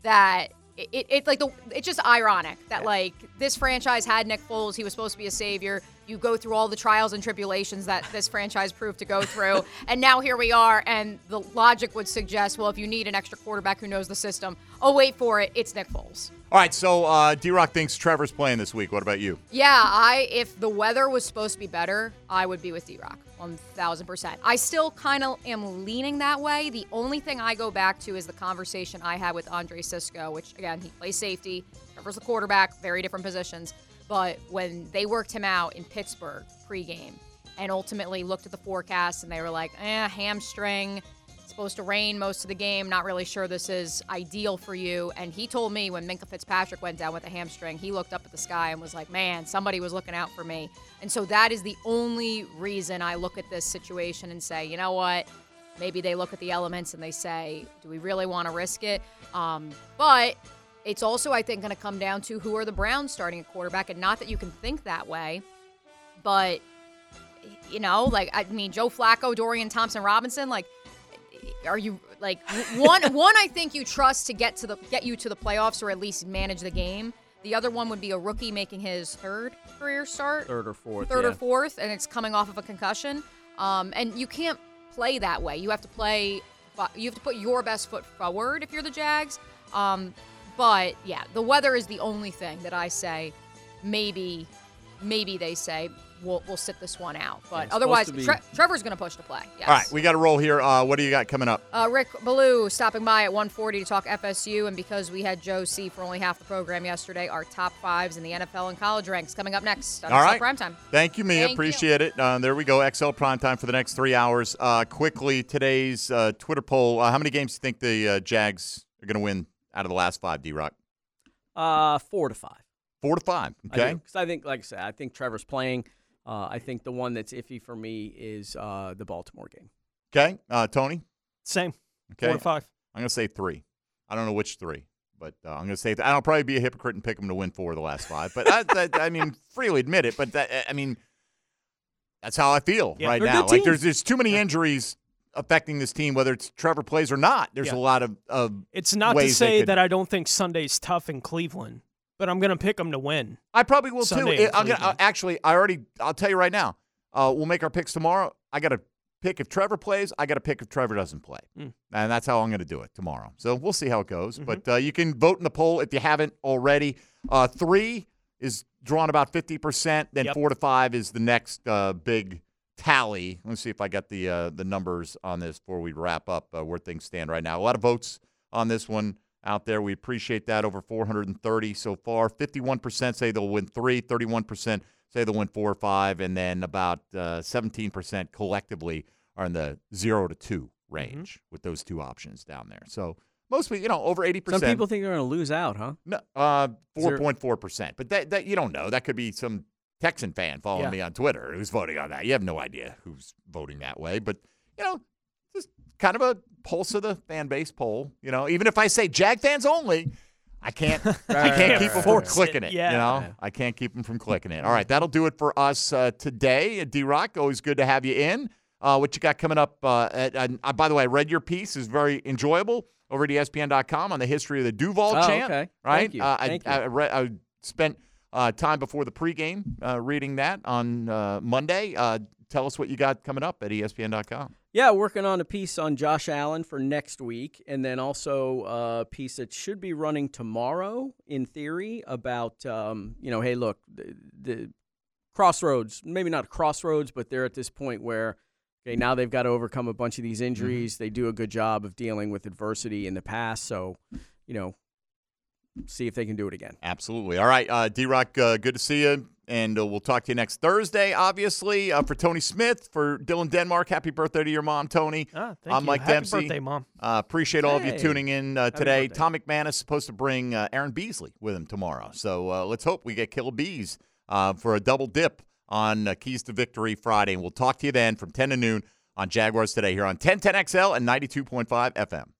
that it, it, it like the, it's just ironic that like this franchise had Nick Foles. He was supposed to be a savior. You go through all the trials and tribulations that this franchise proved to go through. And now here we are, and the logic would suggest, well, if you need an extra quarterback who knows the system, oh, wait for it, it's Nick Foles. All right, so uh, D-Rock thinks Trevor's playing this week. What about you? Yeah, I if the weather was supposed to be better, I would be with D-Rock one thousand percent. I still kind of am leaning that way. The only thing I go back to is the conversation I had with Andre Cisco, which, again, he plays safety. Trevor's the quarterback, very different positions. But when they worked him out in Pittsburgh pregame and ultimately looked at the forecast and they were like, eh, hamstring, it's supposed to rain most of the game, not really sure this is ideal for you. And he told me when Minkah Fitzpatrick went down with a hamstring, he looked up at the sky and was like, man, somebody was looking out for me. And so that is the only reason I look at this situation and say, you know what? Maybe they look at the elements and they say, do we really want to risk it? Um, but It's also, I think, going to come down to who are the Browns starting at quarterback, and not that you can think that way, but, you know, like, I mean, Joe Flacco, Dorian Thompson-Robinson, like, are you, like, one, one I think you trust to get to the get you to the playoffs or at least manage the game. The other one would be a rookie making his third career start. Third or fourth. Third yeah. or fourth, and it's coming off of a concussion. Um, and you can't play that way. You have to play, you have to put your best foot forward if you're the Jags. Um, but, yeah, the weather is the only thing that I say maybe, maybe they say, We'll we'll sit this one out. But yeah, otherwise, be... Tre- Trevor's going to push to play. Yes. All right, we got to roll here. Uh, what do you got coming up? Uh, Rick Ballou stopping by at one forty to talk F S U. And because we had Joe C for only half the program yesterday, our top fives in the N F L and college ranks coming up next. All right. Primetime. Thank you, Mia. Thank Appreciate you. it. Uh, there we go. X L Primetime for the next three hours. Uh, quickly, today's uh, Twitter poll. Uh, how many games do you think the uh, Jags are going to win out of the last five, D-Rock? Uh, four to five. Four to five. Okay. Because I, I think, like I said, I think Trevor's playing. Uh, I think the one that's iffy for me is uh, the Baltimore game. Okay. Uh, Tony? Same. Okay. Four to five. I'm going to say three. I don't know which three, but uh, I'm going to say th- – I'll probably be a hypocrite and pick them to win four of the last five. But, I, that, I mean, freely admit it. But, that, I mean, that's how I feel yeah, right now. Like, there's there's too many injuries affecting this team, whether it's Trevor plays or not. There's yeah. a lot of, of It's not to say could, that I don't think Sunday's tough in Cleveland. But I'm going to pick them to win. I probably will, Sunday too. I'll get, I'll, actually, I already – I'll tell you right now. Uh, we'll make our picks tomorrow. I got to pick if Trevor plays. I got to pick if Trevor doesn't play. Mm. And that's how I'm going to do it tomorrow. So we'll see how it goes. Mm-hmm. But uh, you can vote in the poll if you haven't already. Uh, three is drawn about fifty percent. Then yep. four to five is the next uh, big tally. Let's see if I got the, uh, the numbers on this before we wrap up uh, where things stand right now. A lot of votes on this one. Out there, we appreciate that. Over four hundred thirty so far. fifty-one percent say they'll win three, thirty-one percent say they'll win four or five, and then about uh, seventeen percent collectively are in the zero to two range mm-hmm. with those two options down there. So mostly, you know, over eighty percent. Some people think they're going to lose out, huh? No, uh, four point four percent. But that, that you don't know. That could be some Texan fan following yeah. me on Twitter who's voting on that. You have no idea who's voting that way. But, you know, just kind of a pulse of the fan base poll, you know. Even if I say Jag fans only, I can't. right, I can't right, keep right, them from right. clicking it. Yeah. You know, I can't keep them from clicking it. All right, that'll do it for us uh, today. D-Rock, always good to have you in. Uh, what you got coming up? Uh, at, uh, by the way, I read your piece; is very enjoyable over at E S P N dot com on the history of the Duval oh, chant. Okay. Right? Thank you. Uh, I, Thank I, you. I, read, I spent uh, time before the pregame uh, reading that on uh, Monday. Uh, tell us what you got coming up at E S P N dot com. Yeah, working on a piece on Josh Allen for next week, and then also a piece that should be running tomorrow, in theory, about, um, you know, hey, look, the, the crossroads, maybe not crossroads, but they're at this point where, okay, now they've got to overcome a bunch of these injuries. Mm-hmm. They do a good job of dealing with adversity in the past, so, you know, see if they can do it again. Absolutely. All right, uh, D-Rock, uh, good to see you. And uh, we'll talk to you next Thursday, obviously. Uh, for Tony Smith, for Dylan Denmark, happy birthday to your mom, Tony. Ah, thank I'm you. Mike happy Dempsey. Birthday, Mom. Uh, appreciate all hey. of you tuning in uh, today. Tom McManus is supposed to bring uh, Aaron Beasley with him tomorrow. So uh, let's hope we get Killer Bees uh, for a double dip on uh, Keys to Victory Friday. And we'll talk to you then from ten to noon on Jaguars Today here on ten ten X L and ninety-two point five F M.